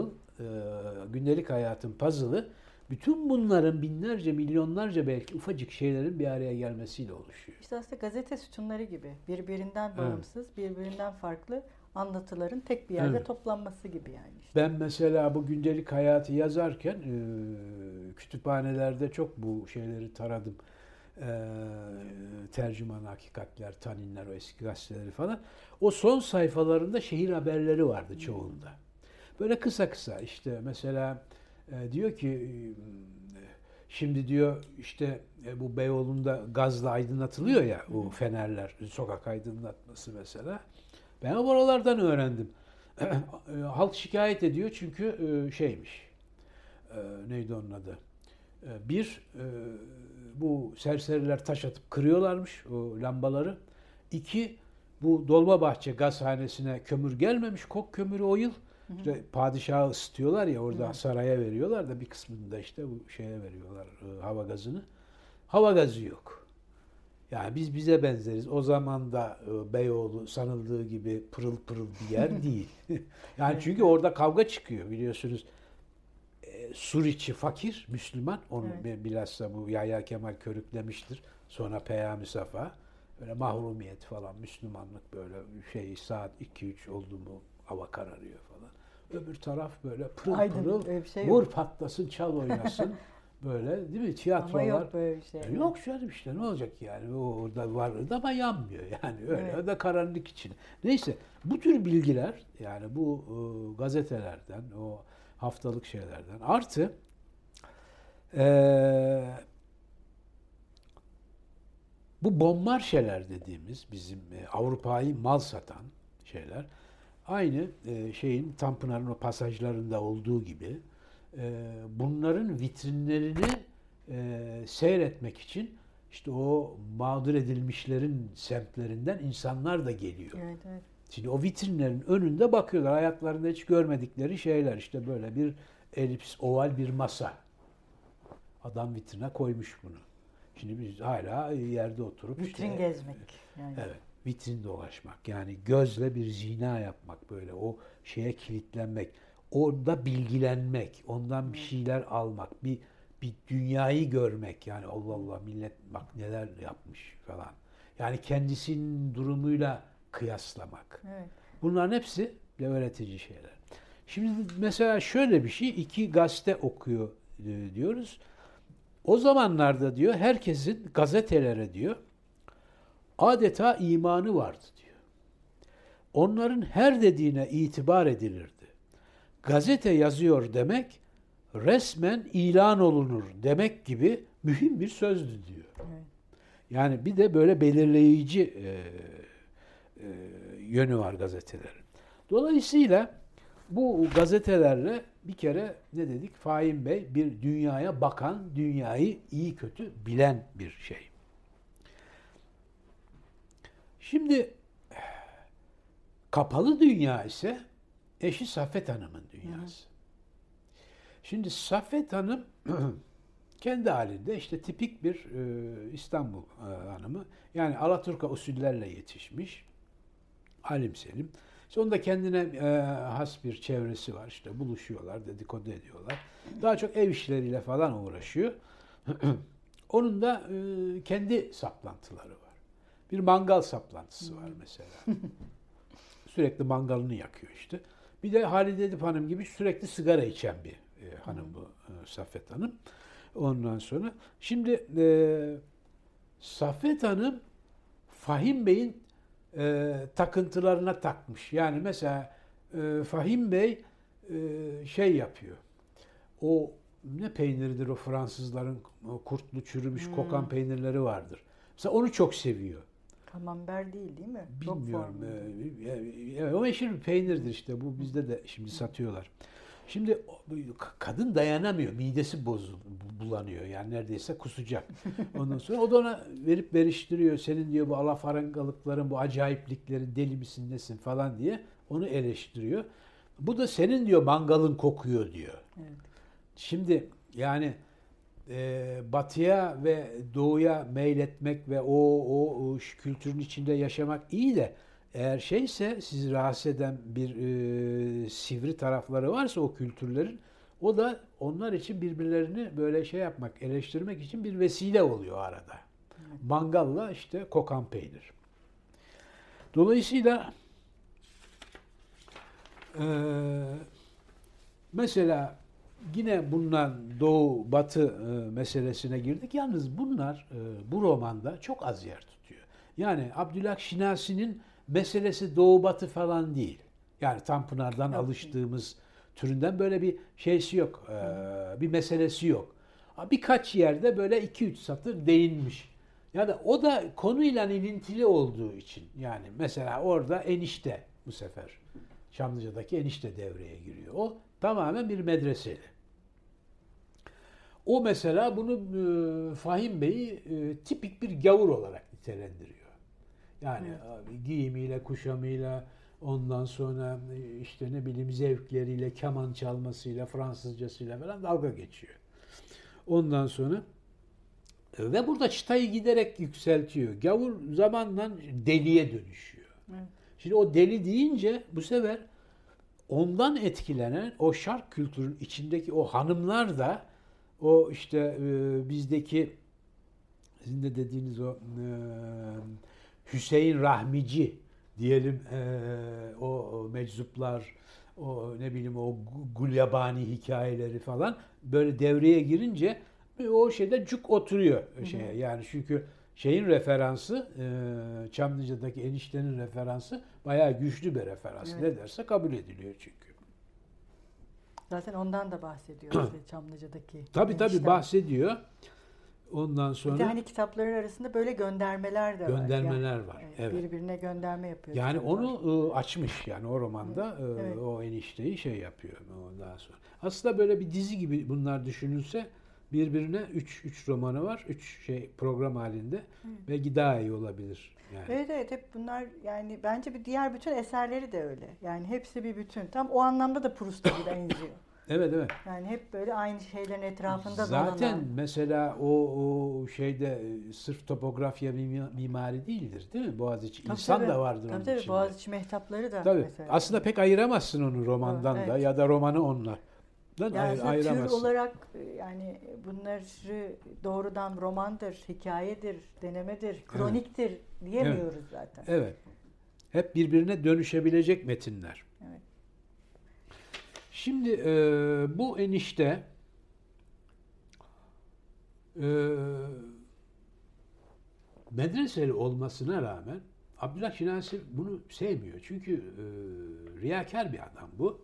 gündelik hayatın puzzle'ı bütün bunların binlerce, milyonlarca belki ufacık şeylerin bir araya gelmesiyle oluşuyor. İşte aslında gazete sütunları gibi birbirinden bağımsız, evet. birbirinden farklı anlatıların tek bir yerde evet. toplanması gibi yani. İşte. Ben mesela bu gündelik hayatı yazarken e, kütüphanelerde çok bu şeyleri taradım. E, tercüman hakikatler, taninler, o eski gazeteleri falan. O son sayfalarında şehir haberleri vardı çoğunda. Böyle kısa kısa işte mesela e, diyor ki e, şimdi diyor işte e, bu Beyoğlu'nda gazla aydınlatılıyor ya bu fenerler, sokak aydınlatması mesela. Ben oralardan öğrendim. Halk şikayet ediyor çünkü şeymiş, neydi onun adı? Bir, bu serseriler taş atıp kırıyorlarmış o lambaları. İki, bu Dolmabahçe gazhanesine kömür gelmemiş, kok kömürü o yıl. İşte padişahı ısıtıyorlar ya orada hı hı. saraya veriyorlar da bir kısmını da işte bu şeye veriyorlar hava gazını. Hava gazı yok. Yani biz bize benzeriz. O zaman da Beyoğlu sanıldığı gibi pırıl pırıl bir yer değil. Yani çünkü orada kavga çıkıyor biliyorsunuz. E, Suriçi fakir, Müslüman. Onu evet. bilhassa bu Yahya Kemal körüklemiştir. Sonra Peyami Safa. Böyle mahrumiyet falan, Müslümanlık böyle şey saat iki üç oldu mu hava kararıyor falan. Öbür taraf böyle pırıl Aydın, pırıl şey vur yok. Patlasın, çal oynasın. Böyle değil mi? Tiyatrolar. Ama yok böyle bir şey. Yani yok canım işte ne olacak yani? O orada var ama yanmıyor yani. Öyle evet. da karanlık için. Neyse bu tür bilgiler yani bu e, gazetelerden, o haftalık şeylerden artı e, bu bombard şeyler dediğimiz bizim e, Avrupa'yı mal satan şeyler aynı e, şeyin Tanpınar'ın o pasajlarında olduğu gibi bunların vitrinlerini e, seyretmek için işte o mağdur edilmişlerin semtlerinden insanlar da geliyor. Evet, evet. Şimdi o vitrinlerin önünde bakıyorlar. Hayatlarında hiç görmedikleri şeyler. İşte böyle bir elips, oval bir masa. Adam vitrine koymuş bunu. Şimdi biz hala yerde oturup... Vitrin işte, gezmek. Yani. Evet. Vitrin dolaşmak. Yani gözle bir zina yapmak böyle. O şeye kilitlenmek. Orada bilgilenmek, ondan bir şeyler almak, bir bir dünyayı görmek yani Allah Allah millet bak neler yapmış falan. Yani kendisinin durumuyla kıyaslamak. Evet. Bunların hepsi de öğretici şeyler. Şimdi mesela şöyle bir şey, iki gazete okuyor diyoruz. O zamanlarda diyor herkesin gazetelere diyor adeta imanı vardı diyor. Onların her dediğine itibar edilirdi. Gazete yazıyor demek, resmen ilan olunur demek gibi mühim bir sözdü diyor. Evet. Yani bir de böyle belirleyici e, e, yönü var gazetelerin. Dolayısıyla bu gazetelerle bir kere ne dedik? Fahim Bey bir dünyaya bakan, dünyayı iyi kötü bilen bir şey. Şimdi kapalı dünya ise eşi Safet Hanım'ın dünyası. Hı hı. Şimdi Safet Hanım kendi halinde işte tipik bir e, İstanbul e, hanımı. Yani Alaturka usullerle yetişmiş. Halim Selim. İşte onun da kendine e, has bir çevresi var. İşte buluşuyorlar, dedikodu ediyorlar. Daha çok ev işleriyle falan uğraşıyor. Onun da e, kendi saplantıları var. Bir mangal saplantısı var mesela. Sürekli mangalını yakıyor işte. Bir de Halide Edip Hanım gibi sürekli sigara içen bir e, hanım bu e, Safet Hanım. Ondan sonra şimdi e, Safet Hanım Fahim Bey'in e, takıntılarına takmış. Yani mesela e, Fahim Bey e, şey yapıyor. O ne peyniridir o Fransızların o kurtlu çürümüş hmm. kokan peynirleri vardır. Mesela onu çok seviyor. Kamember değil değil mi? Bilmiyorum. E, o meşhur bir peynirdir işte. Bu bizde de şimdi satıyorlar. Şimdi kadın dayanamıyor. Midesi bozul, bulanıyor. Yani neredeyse kusacak. Ondan sonra o da ona verip veriştiriyor. Senin diyor bu alafarangalıkların, bu acayipliklerin, deli misin nesin falan diye onu eleştiriyor. Bu da senin diyor mangalın kokuyor diyor. Evet. Şimdi yani e, batıya ve doğuya meyletmek ve o, o, o kültürün içinde yaşamak iyi de eğer şeyse sizi rahatsız eden bir e, sivri tarafları varsa o kültürlerin o da onlar için birbirlerini böyle şey yapmak, eleştirmek için bir vesile oluyor arada. Evet. Mangalla işte kokan peynir. Dolayısıyla e, mesela yine bundan Doğu, Batı e, meselesine girdik. Yalnız bunlar e, bu romanda çok az yer tutuyor. Yani Abdülhak Şinasi'nin meselesi Doğu, Batı falan değil. Yani Tanpınar'dan evet. alıştığımız türünden böyle bir şeysi yok. E, bir meselesi yok. Birkaç yerde böyle iki üç satır değinmiş. Yani o da konuyla ilintili olduğu için. Yani mesela orada enişte bu sefer. Çamlıca'daki enişte devreye giriyor. O tamamen bir medreseli. O mesela bunu e, Fahim Bey'i e, tipik bir gavur olarak nitelendiriyor. Yani evet. giyimiyle, kuşamıyla, ondan sonra işte ne bileyim zevkleriyle, keman çalmasıyla, Fransızcasıyla falan dalga geçiyor. Ondan sonra e, ve burada çıtayı giderek yükseltiyor. Gavur zamanla deliye dönüşüyor. Evet. Şimdi o deli deyince bu sefer ondan etkilenen o şark kültürün içindeki o hanımlar da o işte e, bizdeki sizin de dediğiniz o e, Hüseyin Rahmici diyelim e, o, o meczuplar o ne bileyim o Gulyabani hikayeleri falan böyle devreye girince o şeyde cuk oturuyor şeye. Yani çünkü şeyin referansı, Çamlıca'daki eniştenin referansı bayağı güçlü bir referans. Evet. Ne derse kabul ediliyor çünkü. Zaten ondan da bahsediyor işte Çamlıca'daki. Tabii enişten. Tabii bahsediyor. Ondan sonra. Bir de hani kitapların arasında böyle göndermeler de göndermeler var. Yani, var. Evet. Birbirine gönderme yapıyor. Yani onu var. açmış yani o romanda evet. o enişteyi şey yapıyor ondan sonra. Aslında böyle bir dizi gibi bunlar düşünülse. Birbirine üç, üç romanı var. üç şey program halinde. Hı. Belki daha iyi olabilir. Yani. Evet evet. Hep bunlar yani bence bir diğer bütün eserleri de öyle. Yani hepsi bir bütün. Tam o anlamda da Proust'a benziyor. Evet evet. Yani hep böyle aynı şeylerin etrafında dolanan. Zaten mesela o, o şeyde sırf topografya mimari değildir değil mi? Boğaziçi tabii insan tabii. da vardır tabii onun tabii. içinde. Boğaziçi mehtapları da tabii. mesela. Aslında pek ayıramazsın onu romandan evet, da evet. ya da romanı onunla. Yani ay- tür olarak yani bunları doğrudan romandır, hikayedir, denemedir, kroniktir evet. diyemiyoruz evet. zaten. Evet. Hep birbirine dönüşebilecek metinler. Evet. Şimdi e, bu enişte e, medreseli olmasına rağmen Abdülhak Şinasi bunu sevmiyor. Çünkü e, riyakar bir adam bu.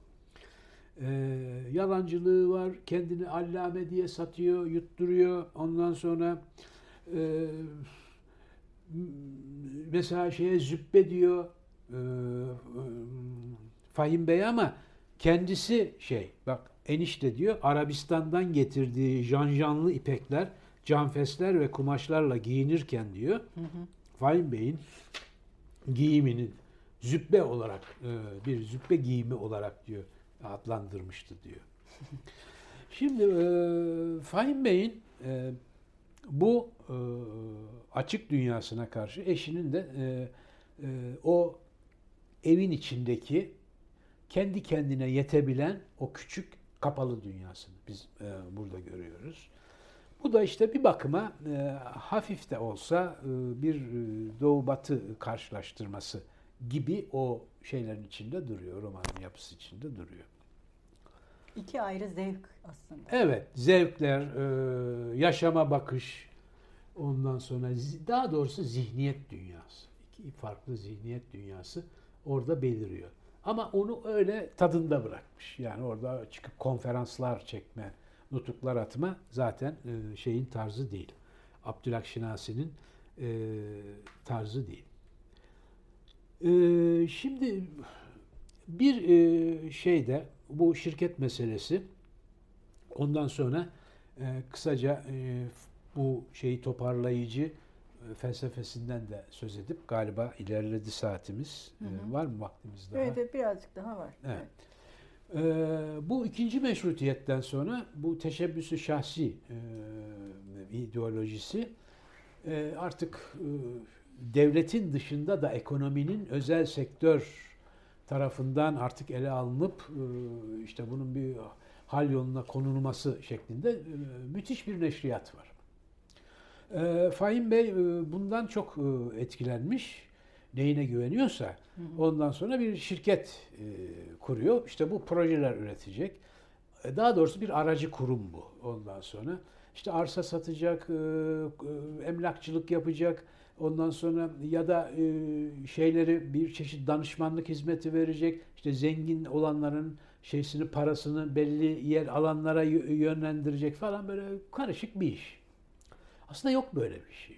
Ee, yalancılığı var, kendini allame diye satıyor, yutturuyor. Ondan sonra e, mesela şeye züppe diyor e, Fahim Bey ama kendisi şey, bak enişte diyor Arabistan'dan getirdiği janjanlı ipekler, canfesler ve kumaşlarla giyinirken diyor hı hı. Fahim Bey'in giyiminin züppe olarak e, bir züppe giyimi olarak diyor adlandırmıştı diyor. Şimdi e, Fahim Bey'in e, bu e, açık dünyasına karşı eşinin de e, e, o evin içindeki kendi kendine yetebilen o küçük kapalı dünyasını biz e, burada görüyoruz. Bu da işte bir bakıma e, hafif de olsa e, bir Doğu Batı karşılaştırması gibi o şeylerin içinde duruyor, romanın yapısı içinde duruyor. İki ayrı zevk aslında. Evet, zevkler, yaşama bakış, Ondan sonra daha doğrusu zihniyet dünyası. İki farklı zihniyet dünyası orada beliriyor. Ama onu öyle tadında bırakmış. Yani orada çıkıp konferanslar çekme, nutuklar atma zaten şeyin tarzı değil. Abdülhak Şinasi'nin tarzı değil. Şimdi bir şeyde bu şirket meselesi, ondan sonra kısaca bu şeyi toparlayıcı felsefesinden de söz edip galiba ilerledi saatimiz. Hı hı. Var mı vaktimiz daha? Evet, birazcık daha var. Evet. Evet. Ee, bu ikinci meşrutiyetten sonra bu teşebbüsü şahsi e, ideolojisi e, artık e, devletin dışında da ekonominin özel sektör tarafından artık ele alınıp e, işte bunun bir hal yoluna konulması şeklinde e, müthiş bir neşriyat var. E, Fahim Bey e, bundan çok e, etkilenmiş. Neyine güveniyorsa, hı hı. Ondan sonra bir şirket e, kuruyor. İşte bu projeler üretecek. E, daha doğrusu bir aracı kurum bu. Ondan sonra işte arsa satacak, e, e, emlakçılık yapacak. Ondan sonra ya da e, şeyleri bir çeşit danışmanlık hizmeti verecek. İşte zengin olanların şeysini, parasını belli yer alanlara yönlendirecek falan, böyle karışık bir iş. Aslında yok böyle bir şey.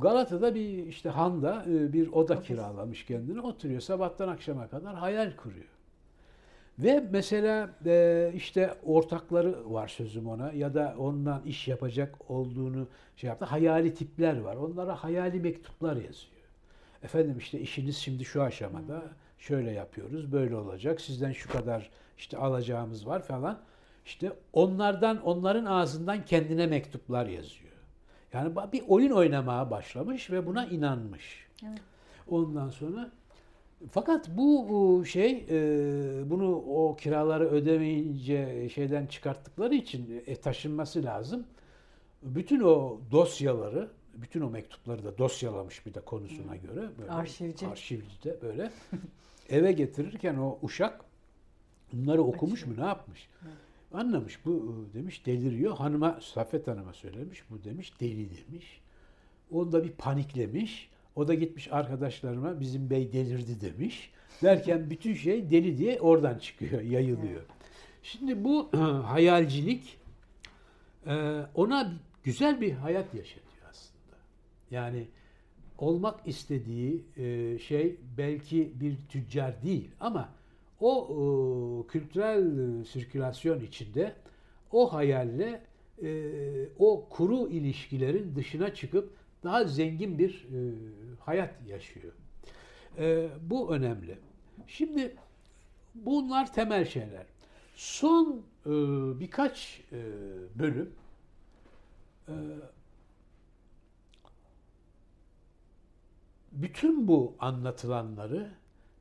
Galata'da bir işte handa bir oda kiralamış kendine, oturuyor sabahtan akşama kadar hayal kuruyor. Ve mesela işte ortakları var sözüm ona, ya da ondan iş yapacak olduğunu şey yaptı. Hayali tipler var. Onlara hayali mektuplar yazıyor. Efendim işte işiniz şimdi şu aşamada, şöyle yapıyoruz, böyle olacak. Sizden şu kadar işte alacağımız var falan. İşte onlardan, onların ağzından kendine mektuplar yazıyor. Yani bir oyun oynamaya başlamış ve buna inanmış. Evet. Ondan sonra fakat bu şey bunu o kiraları ödemeyince şeyden çıkarttıkları için taşınması lazım. Bütün o dosyaları, bütün o mektupları da dosyalamış, bir de konusuna göre böyle arşivci, arşivci de böyle eve getirirken o uşak bunları okumuş mu, ne yapmış? Evet. Anlamış, bu demiş deliriyor. Hanıma, Safet Hanım'a söylemiş, bu demiş deli demiş. Onu da bir paniklemiş. O da gitmiş arkadaşlarıma, bizim bey delirdi demiş. Derken bütün şey deli diye oradan çıkıyor, yayılıyor. Şimdi bu hayalcilik ona güzel bir hayat yaşatıyor aslında. Yani olmak istediği şey belki bir tüccar değil ama O, o kültürel sirkülasyon içinde o hayalle e, o kuru ilişkilerin dışına çıkıp daha zengin bir e, hayat yaşıyor. E, bu önemli. Şimdi bunlar temel şeyler. Son e, birkaç e, bölüm e, bütün bu anlatılanları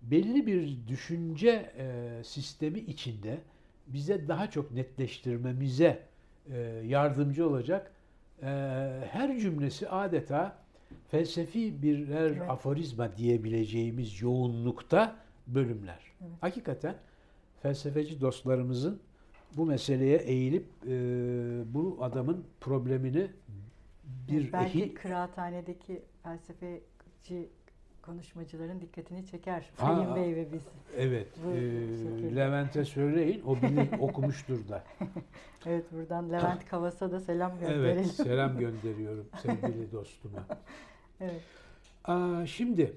belli bir düşünce e, sistemi içinde bize daha çok netleştirmemize e, yardımcı olacak e, her cümlesi adeta felsefi birer, evet, aforizma diyebileceğimiz yoğunlukta bölümler. Evet. Hakikaten felsefeci dostlarımızın bu meseleye eğilip e, bu adamın problemini bir... Belki ehi... kıraathanedeki felsefeci konuşmacıların dikkatini çeker. Fahim Bey ve Biz. Evet. E, Levent'e söyleyin. O bilir, okumuştur da. Evet, buradan Levent Kavas'a da selam gönderelim. Evet, selam gönderiyorum sevgili dostuma. Evet. Aa, şimdi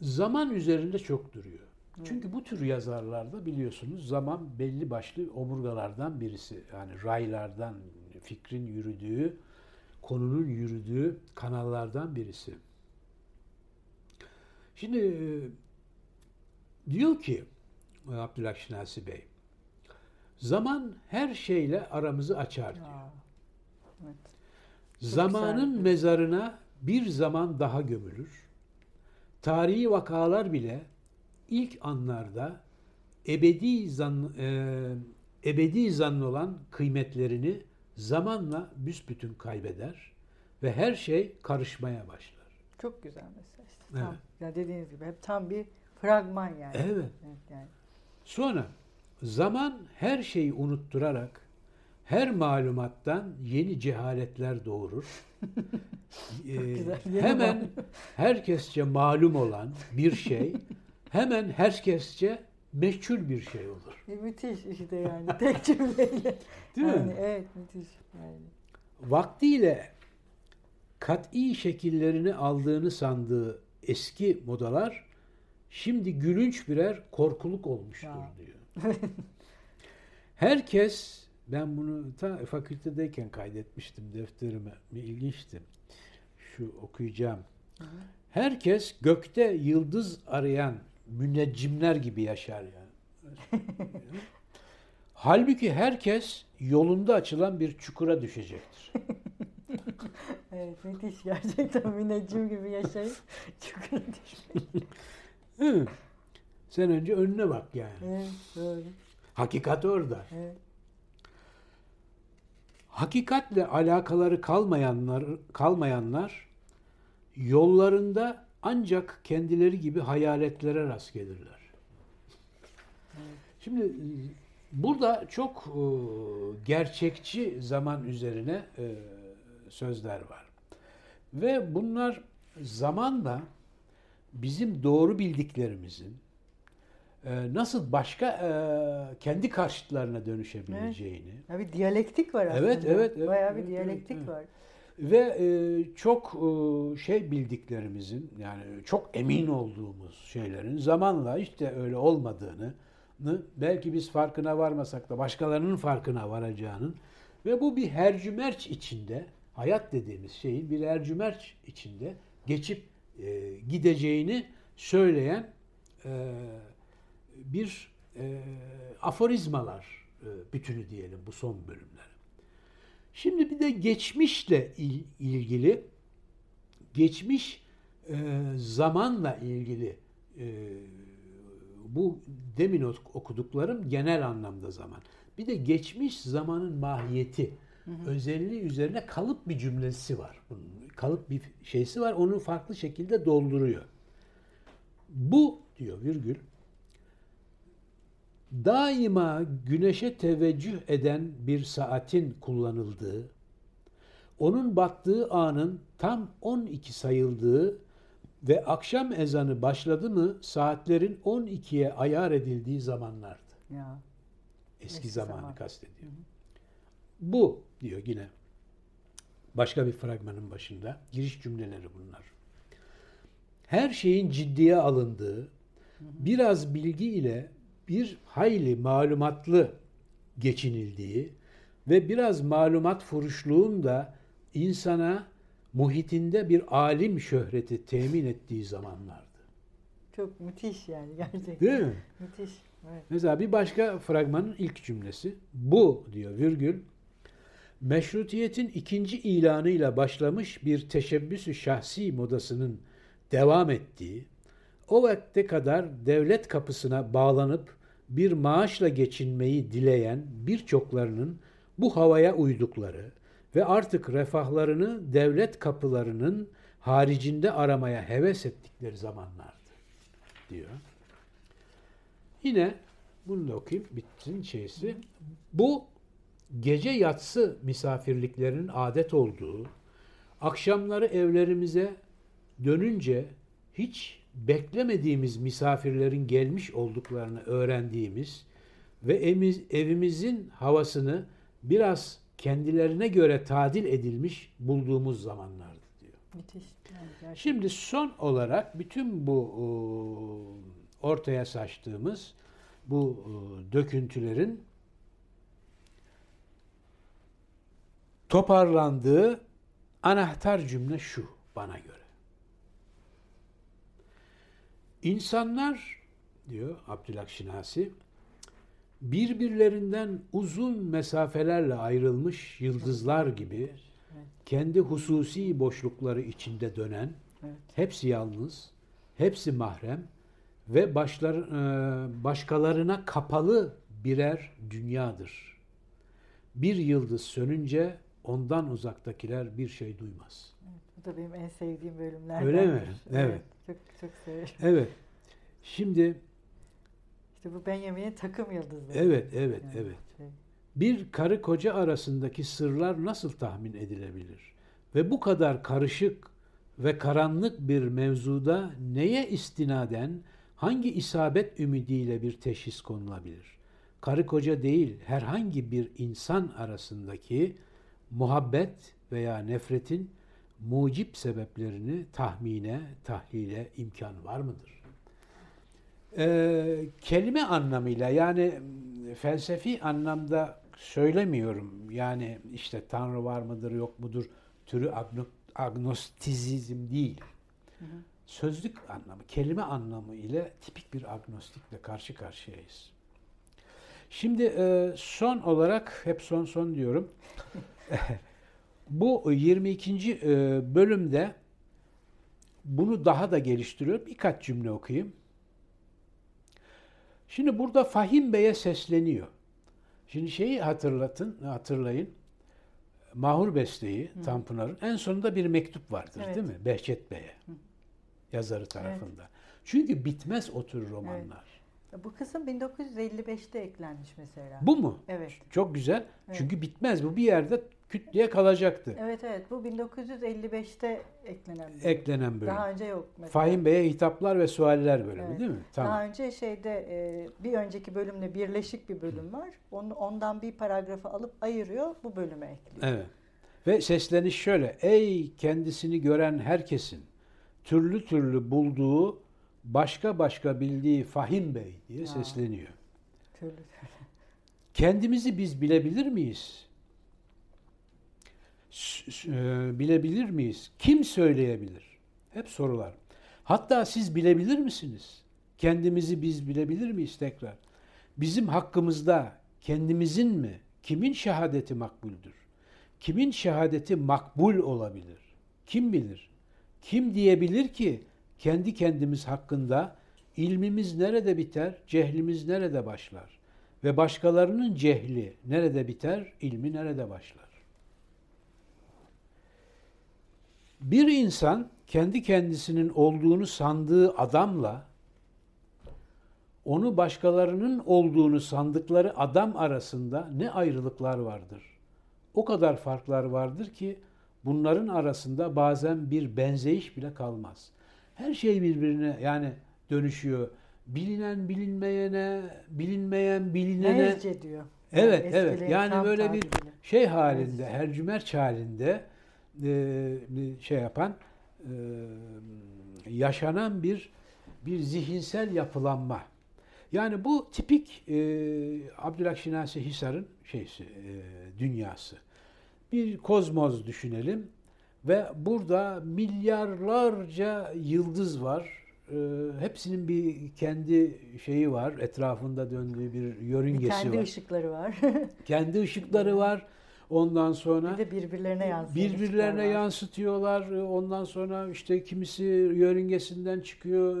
zaman üzerinde çok duruyor. Çünkü bu tür yazarlarda biliyorsunuz zaman belli başlı omurgalardan birisi. Yani raylardan, fikrin yürüdüğü, konunun yürüdüğü kanallardan birisi. Şimdi diyor ki Abdülhak Şinasi Bey, zaman her şeyle aramızı açar diyor. Aa, evet. Zamanın güzel mezarına bir zaman daha gömülür. Tarihi vakalar bile ilk anlarda ebedi zan, e, ebedi zan olan kıymetlerini zamanla büsbütün kaybeder ve her şey karışmaya başlar. Çok güzel mesaj. Evet. Tam, ya dediğiniz gibi hep tam bir fragman yani. Evet. Evet yani. Sonra zaman her şeyi unutturarak her malumattan yeni cehaletler doğurur. ee, güzel, hemen herkesçe malum olan bir şey, hemen herkesçe meçhul bir şey olur. E, müthiş işte yani. Tek cümleyle. Değil yani, mi? Evet, müthiş. Yani. Vaktiyle kat'i şekillerini aldığını sandığı eski modalar şimdi gülünç birer korkuluk olmuştur ya, diyor. Herkes, ben bunu ta fakültedeyken kaydetmiştim defterime. İlginçti. Şu okuyacağım. Hı hı. Herkes gökte yıldız arayan müneccimler gibi yaşar yani. Halbuki herkes yolunda açılan bir çukura düşecektir. Evet, müthiş. Gerçekten müneccim gibi yaşayıp çukura düşmek. Evet. Sen önce önüne bak yani. Evet, doğru. Hakikat orada. Evet. Hakikatle alakaları kalmayanlar, kalmayanlar yollarında ancak kendileri gibi hayaletlere rast gelirler. Evet. Şimdi burada çok gerçekçi zaman üzerine sözler var. Ve bunlar zamanla bizim doğru bildiklerimizin nasıl başka kendi karşıtlarına dönüşebileceğini. Evet. Bir diyalektik var aslında. Evet, evet, evet. Bayağı bir diyalektik evet, evet. var. Ve çok şey bildiklerimizin, yani çok emin olduğumuz şeylerin zamanla işte öyle olmadığını, belki biz farkına varmasak da başkalarının farkına varacağının ve bu bir hercümerç içinde, hayat dediğimiz şeyin bir hercümerç içinde geçip gideceğini söyleyen bir e, aforizmalar e, bütünü diyelim bu son bölümler. Şimdi bir de geçmişle il, ilgili, geçmiş e, zamanla ilgili e, bu demin okuduklarım genel anlamda zaman. Bir de geçmiş zamanın mahiyeti, hı hı. özelliği üzerine kalıp bir cümlesi var. Bunun kalıp bir şeysi var, onu farklı şekilde dolduruyor. Bu diyor virgül, daima güneşe teveccüh eden bir saatin kullanıldığı, onun battığı anın tam on iki sayıldığı ve akşam ezanı başladı mı saatlerin on ikiye ayar edildiği zamanlardı. Ya. Eski, Eski zamanı zaman. Kastediyor. Hı hı. Bu diyor yine başka bir fragmanın başında, giriş cümleleri bunlar. Her şeyin ciddiye alındığı, hı hı. biraz bilgi ile bir hayli malumatlı geçinildiği ve biraz malumat furuşluğun da insana muhitinde bir alim şöhreti temin ettiği zamanlardı. Çok müthiş yani gerçekten. Değil mi? Müthiş. Evet. Mesela bir başka fragmanın ilk cümlesi. Bu diyor virgül, meşrutiyetin ikinci ilanıyla başlamış bir teşebbüsü şahsi modasının devam ettiği, o vakte kadar devlet kapısına bağlanıp bir maaşla geçinmeyi dileyen birçoklarının bu havaya uydukları ve artık refahlarını devlet kapılarının haricinde aramaya heves ettikleri zamanlardı diyor. Yine bunu da okuyayım, bitsin şeysi. Bu gece yatsı misafirliklerinin adet olduğu, akşamları evlerimize dönünce hiç beklemediğimiz misafirlerin gelmiş olduklarını öğrendiğimiz ve evimizin havasını biraz kendilerine göre tadil edilmiş bulduğumuz zamanlardı diyor. Müthiş. Yani şimdi son olarak bütün bu ortaya saçtığımız bu döküntülerin toparlandığı anahtar cümle şu bana göre. İnsanlar, diyor Abdülhak Şinasi, birbirlerinden uzun mesafelerle ayrılmış yıldızlar gibi kendi hususi boşlukları içinde dönen, hepsi yalnız, hepsi mahrem ve başlar, başkalarına kapalı birer dünyadır. Bir yıldız sönünce ondan uzaktakiler bir şey duymaz. Bu da benim en sevdiğim bölümlerden. Öyle mi? Evet. Evet. Çok, çok severim. Evet. Şimdi... İşte bu Benjamin'in takım yıldızları. Evet, evet, yani, evet. Şey. bir karı koca arasındaki sırlar nasıl tahmin edilebilir? Ve bu kadar karışık ve karanlık bir mevzuda neye istinaden, hangi isabet ümidiyle bir teşhis konulabilir? Karı koca değil, herhangi bir insan arasındaki muhabbet veya nefretin mucip sebeplerini tahmine, tahlile imkan var mıdır? Ee, kelime anlamıyla, yani felsefi anlamda söylemiyorum. Yani işte Tanrı var mıdır, yok mudur türü agnostizm değil. Hı hı. Sözlük anlamı, kelime anlamı ile tipik bir agnostikle karşı karşıyayız. Şimdi son olarak, hep son son diyorum. Bu yirmi ikinci bölümde bunu daha da geliştiriyorum. Birkaç cümle okuyayım. Şimdi burada Fahim Bey'e sesleniyor. Şimdi şeyi hatırlatın, hatırlayın. Mahur Beste'yi, Tanpınar'ın en sonunda bir mektup vardır, evet, değil mi? Behçet Bey'e. Hı. Yazarı tarafından. Evet. Çünkü bitmez o tür romanlar. Evet. Bu kısım bin dokuz yüz elli beşte eklenmiş mesela. Bu mu? Evet. Çok güzel. Evet. Çünkü bitmez. Bu bir yerde küt diye kalacaktı. Evet evet. Bu bin dokuz yüz elli beşte eklenen bölüm. Eklenen bölüm. Daha önce yok mesela. Fahim Bey'e hitaplar ve sualler bölümü, evet, değil mi? Tamam. Daha önce şeyde bir önceki bölümle birleşik bir bölüm var. Onu, ondan bir paragrafı alıp ayırıyor. Bu bölüme ekliyor. Evet. Ve sesleniş şöyle. Ey kendisini gören herkesin türlü türlü bulduğu, başka başka bildiği Fahim Bey diye ya, sesleniyor. Türlü türlü. Kendimizi biz bilebilir miyiz? Bilebilir miyiz? Kim söyleyebilir? Hep sorular. Hatta siz bilebilir misiniz? Kendimizi biz bilebilir miyiz tekrar? Bizim hakkımızda kendimizin mi? Kimin şehadeti makbuldür? Kimin şehadeti makbul olabilir? Kim bilir? Kim diyebilir ki kendi kendimiz hakkında ilmimiz nerede biter, cehlimiz nerede başlar? Ve başkalarının cehli nerede biter, ilmi nerede başlar? Bir insan kendi kendisinin olduğunu sandığı adamla onu başkalarının olduğunu sandıkları adam arasında ne ayrılıklar vardır? O kadar farklar vardır ki bunların arasında bazen bir benzeyiş bile kalmaz. Her şey birbirine yani dönüşüyor. Bilinen bilinmeyene, bilinmeyen bilinene. Mezce diyor. Evet, yani evet. Yani böyle bir tarifini. Şey halinde, hercümerç halinde e, şey yapan, e, yaşanan bir bir zihinsel yapılanma. Yani bu tipik e, Abdülhak Şinasi Hisar'ın şeysi, e, dünyası. Bir kozmos düşünelim ve burada milyarlarca yıldız var. Ee, hepsinin bir kendi şeyi var, etrafında döndüğü bir yörüngesi var. Kendi ışıkları var. Kendi ışıkları var. Ondan sonra bir de birbirlerine yansıtıyorlar. Birbirlerine yansıtıyorlar. Ondan sonra işte kimisi yörüngesinden çıkıyor,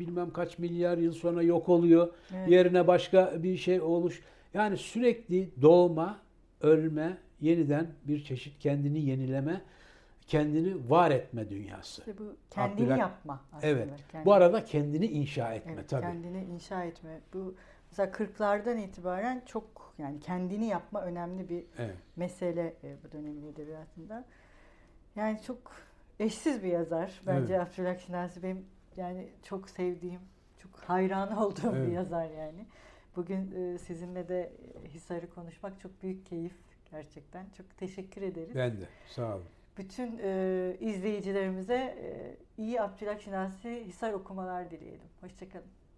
bilmem kaç milyar yıl sonra yok oluyor. Evet. Yerine başka bir şey oluş. Yani sürekli doğma, ölme, yeniden bir çeşit kendini yenileme, kendini var etme dünyası. İşte bu kendini Abdülhak, yapma aslında. Evet. Kendini. Bu arada kendini inşa etme, evet, tabii. Kendini inşa etme. Bu mesela kırklardan itibaren çok, yani kendini yapma önemli bir, evet, mesele bu dönemin edebiyatında. Yani çok eşsiz bir yazar. Bence, evet, Abdülhak Şinasi benim yani çok sevdiğim, çok hayran olduğum, evet, bir yazar yani. Bugün sizinle de Hisar'ı konuşmak çok büyük keyif. Gerçekten çok teşekkür ederiz. Ben de. Sağ olun. Bütün e, izleyicilerimize e, iyi Abdülhak Şinasi Hisar okumalar dileyelim. Hoşçakalın.